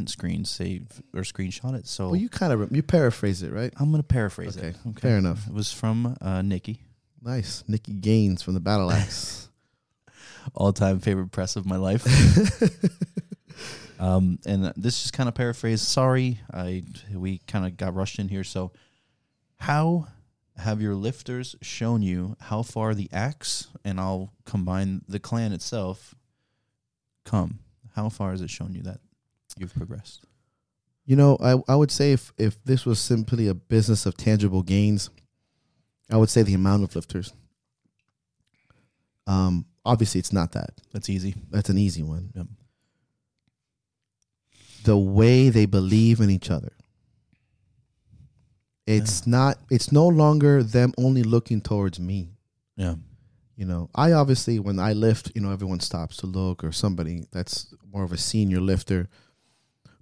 screen save or screenshot it. So well, you kind of you paraphrase it, right? I'm gonna paraphrase it. Okay. Fair enough. It was from Nikki. Nice. Nikki Gaines from the Battle Axe. All time favorite press of my life. And this is kind of paraphrased. Sorry, we kind of got rushed in here. So how have your lifters shown you how far the axe, and I'll combine the clan itself, come? How far has it shown you that you've progressed? I would say if this was simply a business of tangible gains, I would say the amount of lifters. Obviously, it's not that. That's easy. That's an easy one. Yep. The way they believe in each other. It's no longer them only looking towards me. Yeah. I obviously, when I lift, everyone stops to look, or somebody that's more of a senior lifter.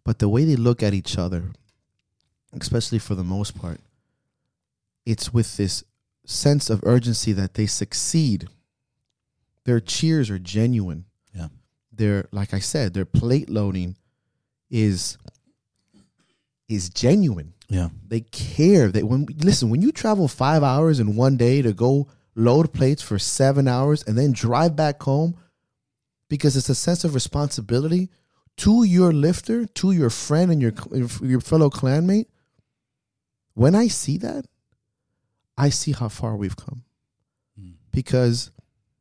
But the way they look at each other, especially for the most part, it's with this sense of urgency that they succeed. Their cheers are genuine. Yeah. They're, like I said, their plate loading is genuine. Yeah. They care. When you travel 5 hours in one day to go load plates for 7 hours and then drive back home, because it's a sense of responsibility to your lifter, to your friend and your fellow clanmate. When I see that, I see how far we've come. Mm. Because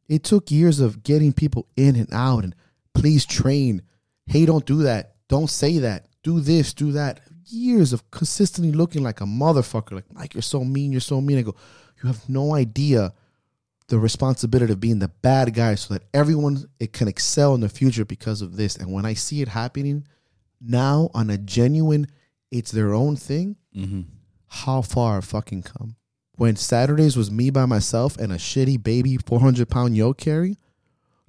it took years of getting people in and out and please train. Hey, don't do that. Don't say that. Do this, do that. Years of consistently looking like a motherfucker. Like, Mike, you're so mean. You're so mean. I go, you have no idea the responsibility of being the bad guy so that everyone can excel in the future because of this. And when I see it happening now on a genuine, it's their own thing, mm-hmm. How far I've fucking come. when Saturdays was me by myself and a shitty baby 400-pound yoke carry,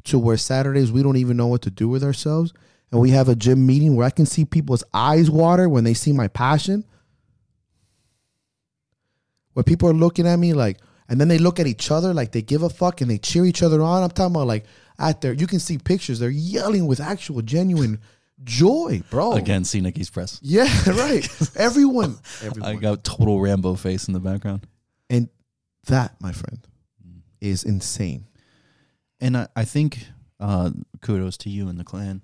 to where Saturdays we don't even know what to do with ourselves, and we have a gym meeting where I can see people's eyes water when they see my passion, where people are looking at me like, and then they look at each other like they give a fuck and they cheer each other on. I'm talking about like out there, you can see pictures. They're yelling with actual genuine joy, bro. Again, see Nikki's press. Yeah, right. Everyone. I got total Rambo face in the background. And that, my friend, is insane. And I think kudos to you and the clan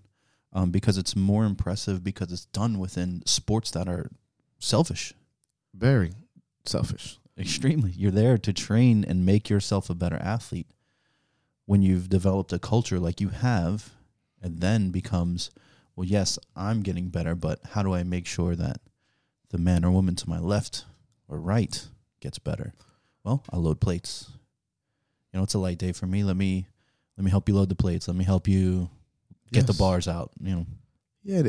because it's more impressive because it's done within sports that are selfish. Very selfish. Extremely. You're there to train and make yourself a better athlete. When you've developed a culture like you have, and then becomes, well, yes, I'm getting better, but how do I make sure that the man or woman to my left or right gets better? Well, I'll load plates. You know, it's a light day for me. Let me help you load the plates. Let me help you get the bars out, you know. Yeah.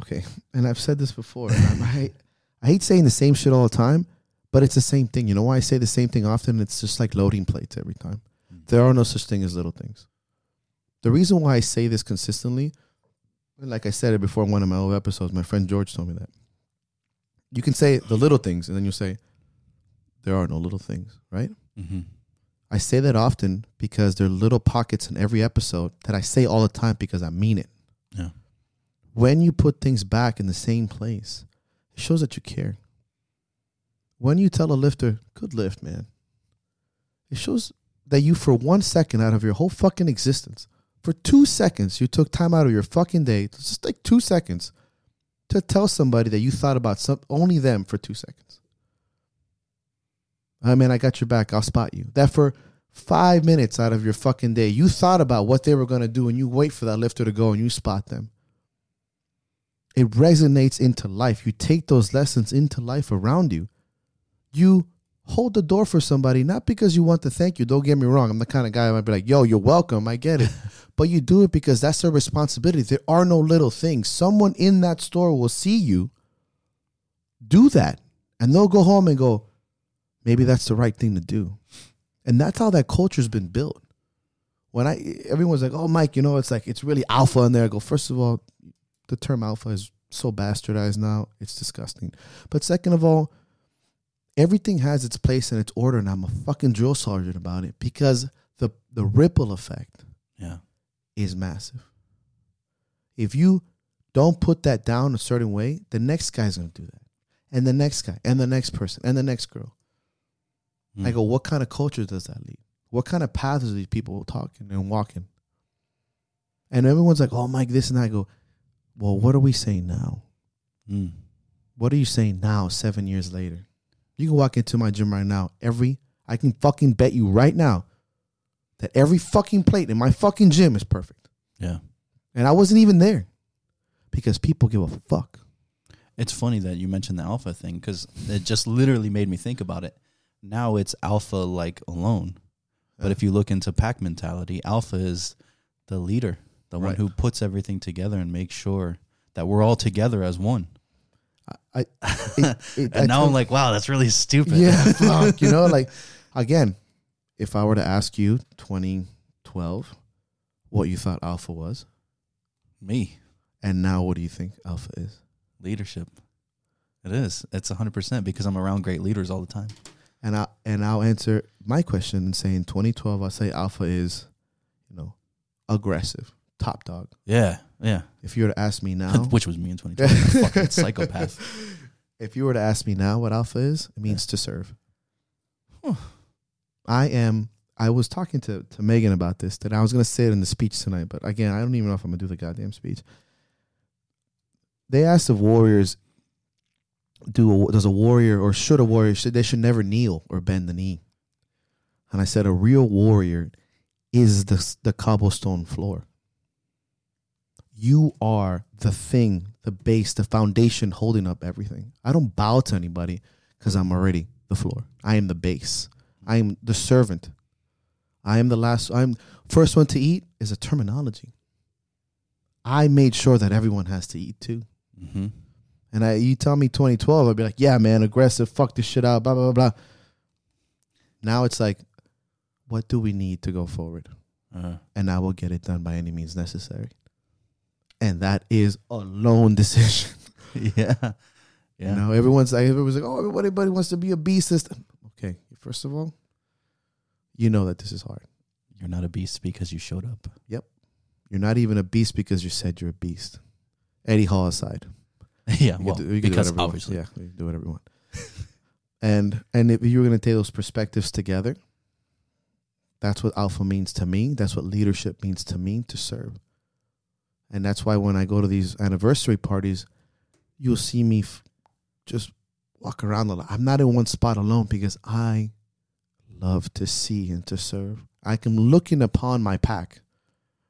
Okay. And I've said this before. I hate saying the same shit all the time, but it's the same thing. You know why I say the same thing often? It's just like loading plates every time. There are no such thing as little things. The reason why I say this consistently, and like I said it before in one of my old episodes, my friend George told me that. You can say the little things, and then you'll say, there are no little things, right? Mm-hmm. I say that often because there are little pockets in every episode that I say all the time because I mean it. Yeah. When you put things back in the same place, it shows that you care. When you tell a lifter, good lift, man, it shows that you, for 1 second out of your whole fucking existence, for 2 seconds, you took time out of your fucking day, just like 2 seconds, to tell somebody that you thought about only them for 2 seconds. I mean, I got your back. I'll spot you. That for 5 minutes out of your fucking day, you thought about what they were going to do and you wait for that lifter to go and you spot them. It resonates into life. You take those lessons into life around you. You hold the door for somebody, not because you want to thank you. Don't get me wrong. I'm the kind of guy that might be like, yo, you're welcome. I get it. But you do it because that's their responsibility. There are no little things. Someone in that store will see you do that. And they'll go home and go, maybe that's the right thing to do. And that's how that culture's been built. When everyone's like, oh, Mike, you know, it's like, it's really alpha in there. I go, first of all, the term alpha is so bastardized now. It's disgusting. But second of all, everything has its place and its order, and I'm a fucking drill sergeant about it because the ripple effect is massive. If you don't put that down a certain way, the next guy's going to do that, and the next guy, and the next person, and the next girl. I go, what kind of culture does that lead? What kind of paths are these people talking and walking? And everyone's like, oh, Mike, this and that. I go, well, what are we saying now? What are you saying now, 7 years later? You can walk into my gym right now. I can fucking bet you right now that every fucking plate in my fucking gym is perfect. Yeah. And I wasn't even there because people give a fuck. It's funny that you mentioned the alpha thing because it just literally made me think about it. Now it's alpha like alone. But if you look into pack mentality, alpha is the leader, the one who puts everything together and makes sure that we're all together as one. I'm like, wow, that's really stupid. Yeah, you know, like, again, if I were to ask you 2012 what you thought alpha was. Me. And now what do you think alpha is? Leadership. It is. It's 100% because I'm around great leaders all the time. And I'll answer my question and say in 2012, I'll say alpha is, you know, aggressive, top dog. Yeah, yeah. If you were to ask me now. Which was me in 2012, fucking psychopath. If you were to ask me now what alpha is, it means to serve. Huh. I was talking to Megan about this, that I was going to say it in the speech tonight, but again, I don't even know if I'm going to do the goddamn speech. They asked if warriors... they should never kneel or bend the knee. And I said, a real warrior is the cobblestone floor. You are the thing, the base, the foundation holding up everything. I don't bow to anybody because I'm already the floor. I am the base. I am the servant. I am the last. I'm first one to eat is a terminology. I made sure that everyone has to eat too. Mm-hmm. And you tell me 2012, I'd be like, yeah, man, aggressive, fuck this shit out, blah, blah, blah, blah. Now it's like, what do we need to go forward? And I will get it done by any means necessary. And that is a lone decision. Yeah. You know, everyone's like, oh, everybody wants to be a beast. Okay, first of all, you know that this is hard. You're not a beast because you showed up. Yep. You're not even a beast because you said you're a beast. Eddie Hall aside. Yeah, well, because obviously. Yeah, we can do whatever we want. And if you're going to take those perspectives together, that's what alpha means to me. That's what leadership means to me, to serve. And that's why when I go to these anniversary parties, you'll see me just walk around a lot. I'm not in one spot alone because I love to see and to serve. I am looking upon my pack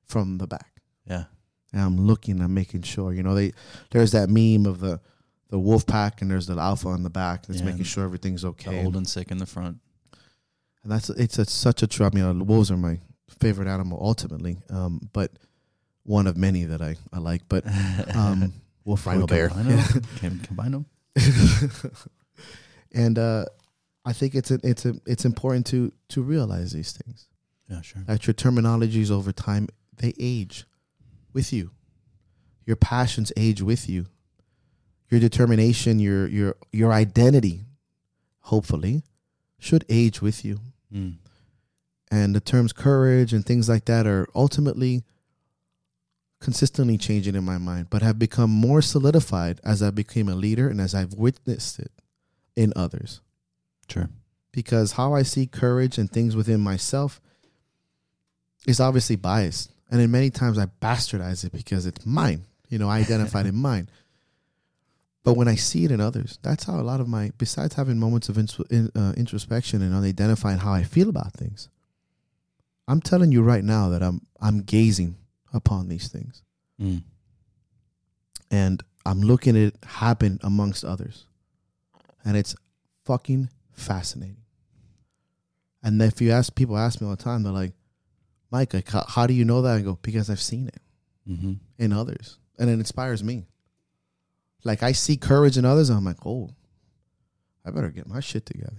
from the back. Yeah. And I'm making sure, you know, there's that meme of the wolf pack and there's the alpha on the back that's making sure everything's okay. The old and sick in the front. And it's such a true, I mean, wolves are my favorite animal ultimately, but one of many that I like, but wolf, rhino, bear. Combine them. And I think it's important to realize these things. Yeah, sure. That your terminologies over time, they age with you. Your passions age with you. Your determination, your identity, hopefully, should age with you. Mm. And the terms courage and things like that are ultimately consistently changing in my mind, but have become more solidified as I became a leader and as I've witnessed it in others. Sure. Because how I see courage and things within myself is obviously biased. And then many times I bastardize it because it's mine. You know, I identified in mine. But when I see it in others, that's how a lot of my, besides having moments of introspection and identifying how I feel about things, I'm telling you right now that I'm gazing upon these things. Mm. And I'm looking at it happen amongst others. And it's fucking fascinating. And if you ask, people ask me all the time, they're like, Mike, how do you know that? I go, because I've seen it in others. And it inspires me. Like, I see courage in others, and I'm like, oh, I better get my shit together.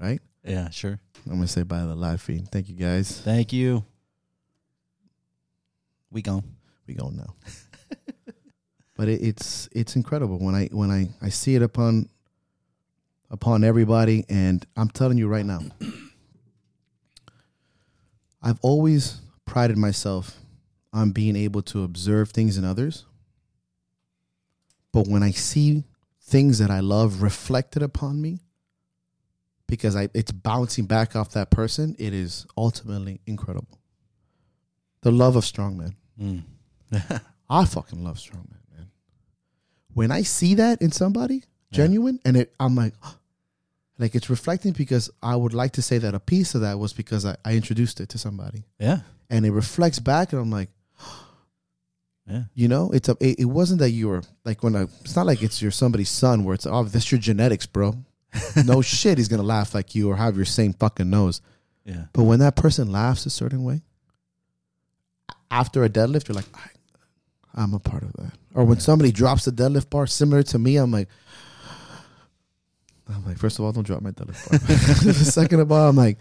Right? Yeah, sure. I'm going to say bye to the live feed. Thank you, guys. Thank you. We gone now. But it's incredible when I see it upon everybody. And I'm telling you right now, I've always prided myself on being able to observe things in others. But when I see things that I love reflected upon me, because it's bouncing back off that person, it is ultimately incredible. The love of strongman. Mm. I fucking love strongman, man. When I see that in somebody, genuine, and I'm like, oh. Like, it's reflecting, because I would like to say that a piece of that was because I introduced it to somebody. Yeah. And it reflects back, and I'm like, yeah. You know, it wasn't that you were like, it's not like it's somebody's son where it's, oh, that's your genetics, bro. No shit, he's going to laugh like you or have your same fucking nose. Yeah. But when that person laughs a certain way, after a deadlift, you're like, I'm a part of that. Or when somebody drops a deadlift bar similar to me, I'm like, first of all, don't drop my deadlift bar. Second of all, I'm like,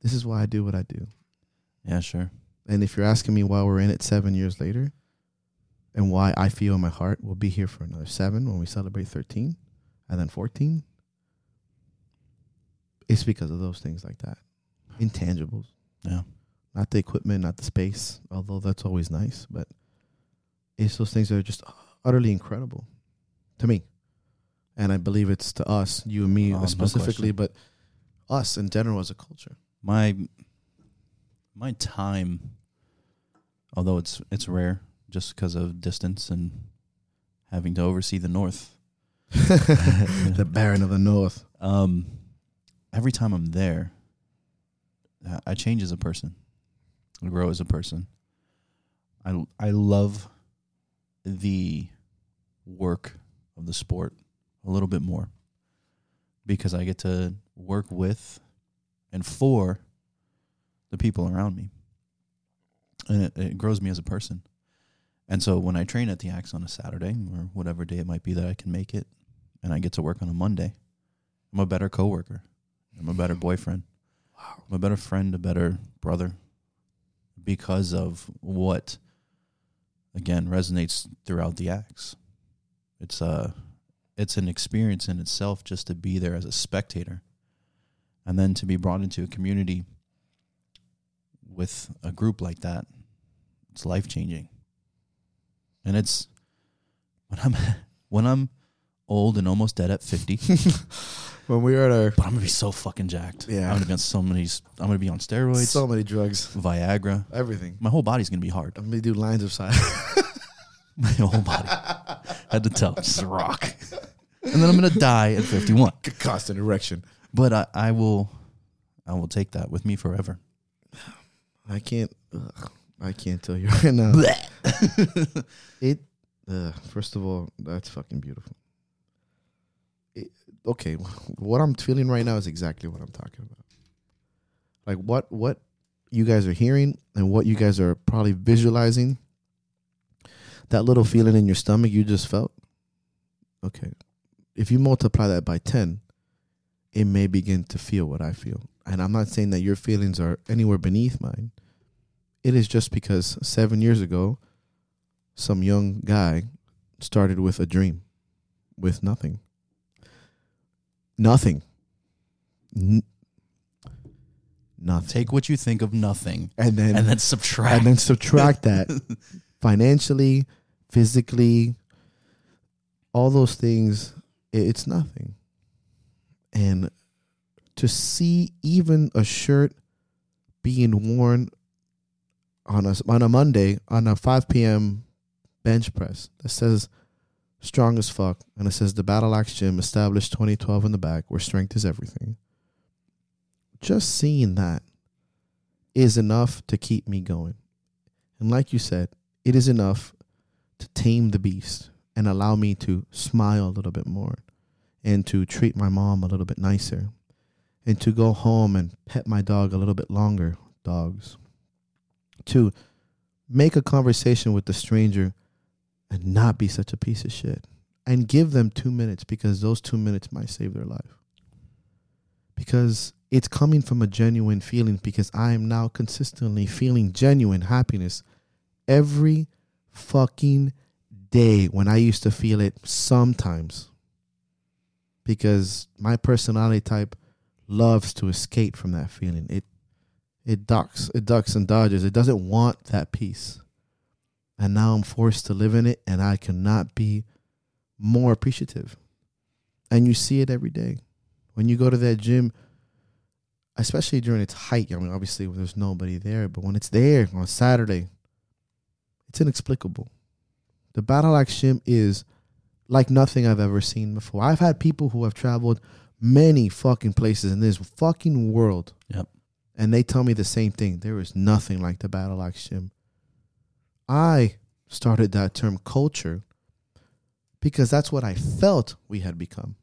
this is why I do what I do. Yeah, sure. And if you're asking me why we're in it 7 years later and why I feel in my heart we'll be here for another 7 when we celebrate 13 and then 14, it's because of those things like that. Intangibles. Yeah. Not the equipment, not the space, although that's always nice, but it's those things that are just utterly incredible to me. And I believe it's to us, you and me specifically, no, but us in general as a culture. My time, although it's rare just because of distance and having to oversee the North. The Baron of the North. Every time I'm there, I change as a person. I grow as a person. I love the work of the sport a little bit more because I get to work with and for the people around me, and it grows me as a person. And so when I train at the Axe on a Saturday or whatever day it might be that I can make it, and I get to work on a Monday, I'm a better coworker. I'm a better boyfriend. Wow. I'm a better friend, a better brother because of what, again, resonates throughout the acts. It's an experience in itself just to be there as a spectator and then to be brought into a community with a group like that. It's life-changing. And it's when I'm old and almost dead at 50. When we were at our... But I'm going to be so fucking jacked. Yeah. I'm going to be on steroids. So many drugs. Viagra. Everything. My whole body's going to be hard. I'm going to do lines of sight. My whole body. Head to toe. Just a rock. And then I'm going to die at 51. Constant erection. But I will take that with me forever. I can't tell you right now. First of all, that's fucking beautiful. Okay, what I'm feeling right now is exactly what I'm talking about. Like what you guys are hearing and what you guys are probably visualizing, that little feeling in your stomach you just felt, okay, if you multiply that by 10, it may begin to feel what I feel. And I'm not saying that your feelings are anywhere beneath mine. It is just because 7 years ago, some young guy started with a dream, with nothing. Nothing. Nothing. Take what you think of nothing and then subtract. And then subtract that financially, physically, all those things. It's nothing. And to see even a shirt being worn on a Monday on a 5 p.m. bench press that says strong as fuck, and it says the Battle Axe Gym established 2012 in the back, where strength is everything. Just seeing that is enough to keep me going. And like you said, it is enough to tame the beast and allow me to smile a little bit more and to treat my mom a little bit nicer and to go home and pet my dog a little bit longer, dogs, to make a conversation with the stranger and not be such a piece of shit. And give them 2 minutes, because those 2 minutes might save their life. Because it's coming from a genuine feeling, because I am now consistently feeling genuine happiness every fucking day when I used to feel it sometimes. Because my personality type loves to escape from that feeling. It ducks and dodges. It doesn't want that peace. And now I'm forced to live in it, and I cannot be more appreciative. And you see it every day. When you go to that gym, especially during its height, I mean, obviously there's nobody there, but when it's there on Saturday, it's inexplicable. The Battle Axe Gym is like nothing I've ever seen before. I've had people who have traveled many fucking places in this fucking world. Yep. And they tell me the same thing. There is nothing like the Battle Axe Gym. I started that term culture because that's what I felt we had become.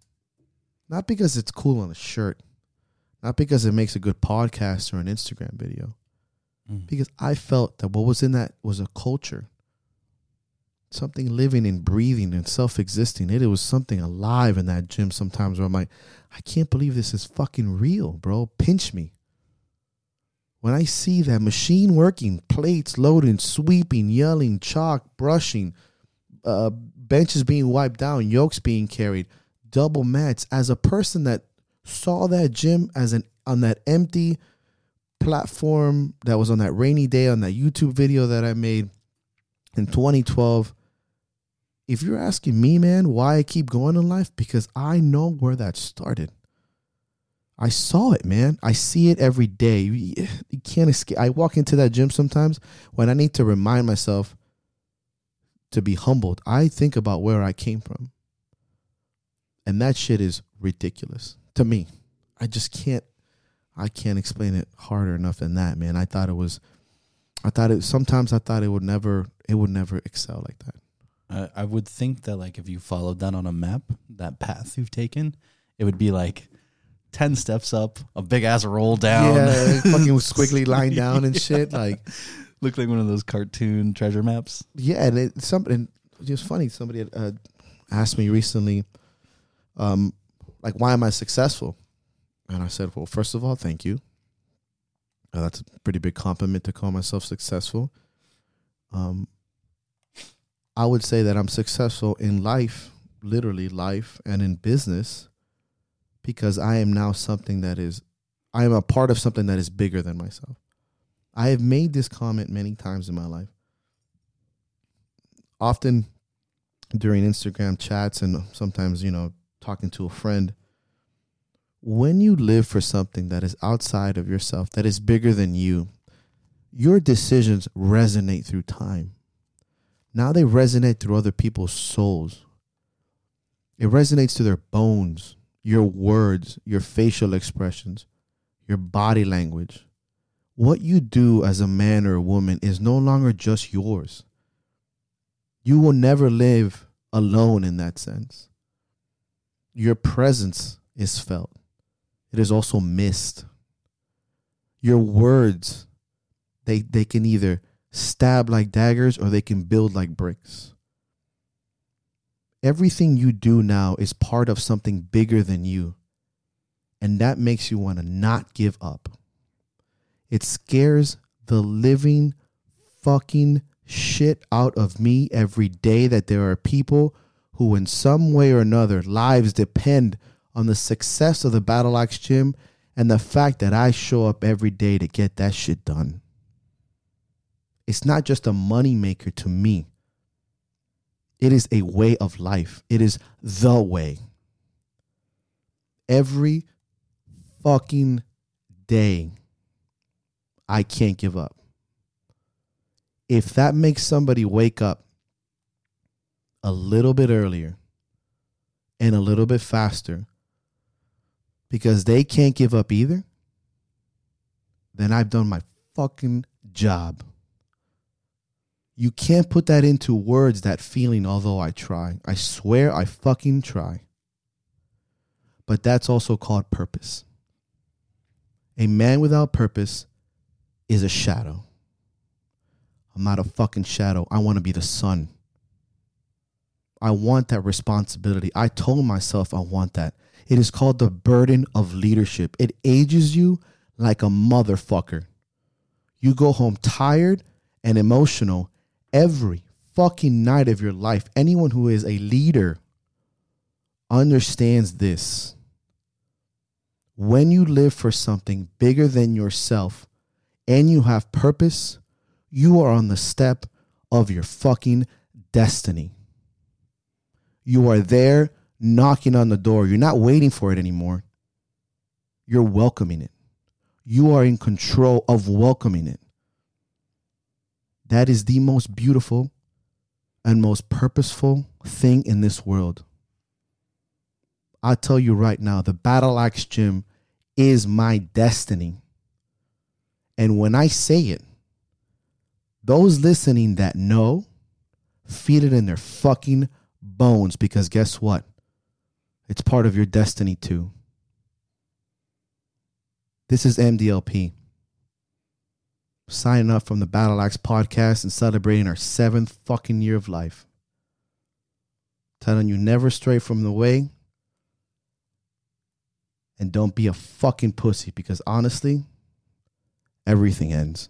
Not because it's cool on a shirt. Not because it makes a good podcast or an Instagram video. Because I felt that what was in that was a culture. Something living and breathing and self-existing. It was something alive in that gym sometimes where I'm like, I can't believe this is fucking real, bro. Pinch me. When I see that machine working, plates loading, sweeping, yelling, chalk, brushing, benches being wiped down, yokes being carried, double mats, as a person that saw that gym as on that empty platform that was on that rainy day on that YouTube video that I made in 2012, if you're asking me, man, why I keep going in life, because I know where that started. I saw it, man. I see it every day. You can't escape. I walk into that gym sometimes when I need to remind myself to be humbled. I think about where I came from. And that shit is ridiculous to me. I can't explain it harder enough than that, man. I thought it would never excel like that. I would think that, like, if you followed that on a map, that path you've taken, it would be like 10 steps up, a big ass roll down. Yeah, fucking squiggly line down and shit. Like, looked like one of those cartoon treasure maps. Yeah, and it was funny. Somebody asked me recently, like, why am I successful? And I said, well, first of all, thank you. That's a pretty big compliment to call myself successful. I would say that I'm successful in life, literally life, and in business, because I am now something that is, I am a part of something that is bigger than myself. I have made this comment many times in my life. Often during Instagram chats and sometimes, you know, talking to a friend, when you live for something that is outside of yourself, that is bigger than you, your decisions resonate through time. Now they resonate through other people's souls. It resonates to their bones, your words, your facial expressions, your body language. What you do as a man or a woman is no longer just yours. You will never live alone in that sense. Your presence is felt. It is also missed. Your words, they can either stab like daggers or they can build like bricks. Everything you do now is part of something bigger than you. And that makes you want to not give up. It scares the living fucking shit out of me every day that there are people who in some way or another lives depend on the success of the Battle Axe Gym and the fact that I show up every day to get that shit done. It's not just a money maker to me. It is a way of life. It is the way. Every fucking day, I can't give up. If that makes somebody wake up a little bit earlier and a little bit faster because they can't give up either, then I've done my fucking job. You can't put that into words, that feeling, although I try. I swear I fucking try. But that's also called purpose. A man without purpose is a shadow. I'm not a fucking shadow. I want to be the sun. I want that responsibility. I told myself I want that. It is called the burden of leadership. It ages you like a motherfucker. You go home tired and emotional every fucking night of your life. Anyone who is a leader understands this. When you live for something bigger than yourself and you have purpose, you are on the step of your fucking destiny. You are there knocking on the door. You're not waiting for it anymore. You're welcoming it. You are in control of welcoming it. That is the most beautiful and most purposeful thing in this world. I tell you right now, the Battle Axe Gym is my destiny. And when I say it, those listening that know, feel it in their fucking bones, because guess what? It's part of your destiny too. This is MDLP. Signing up from the Battle Axe Podcast and celebrating our 7th fucking year of life. Telling you never stray from the way. And don't be a fucking pussy, because honestly, everything ends.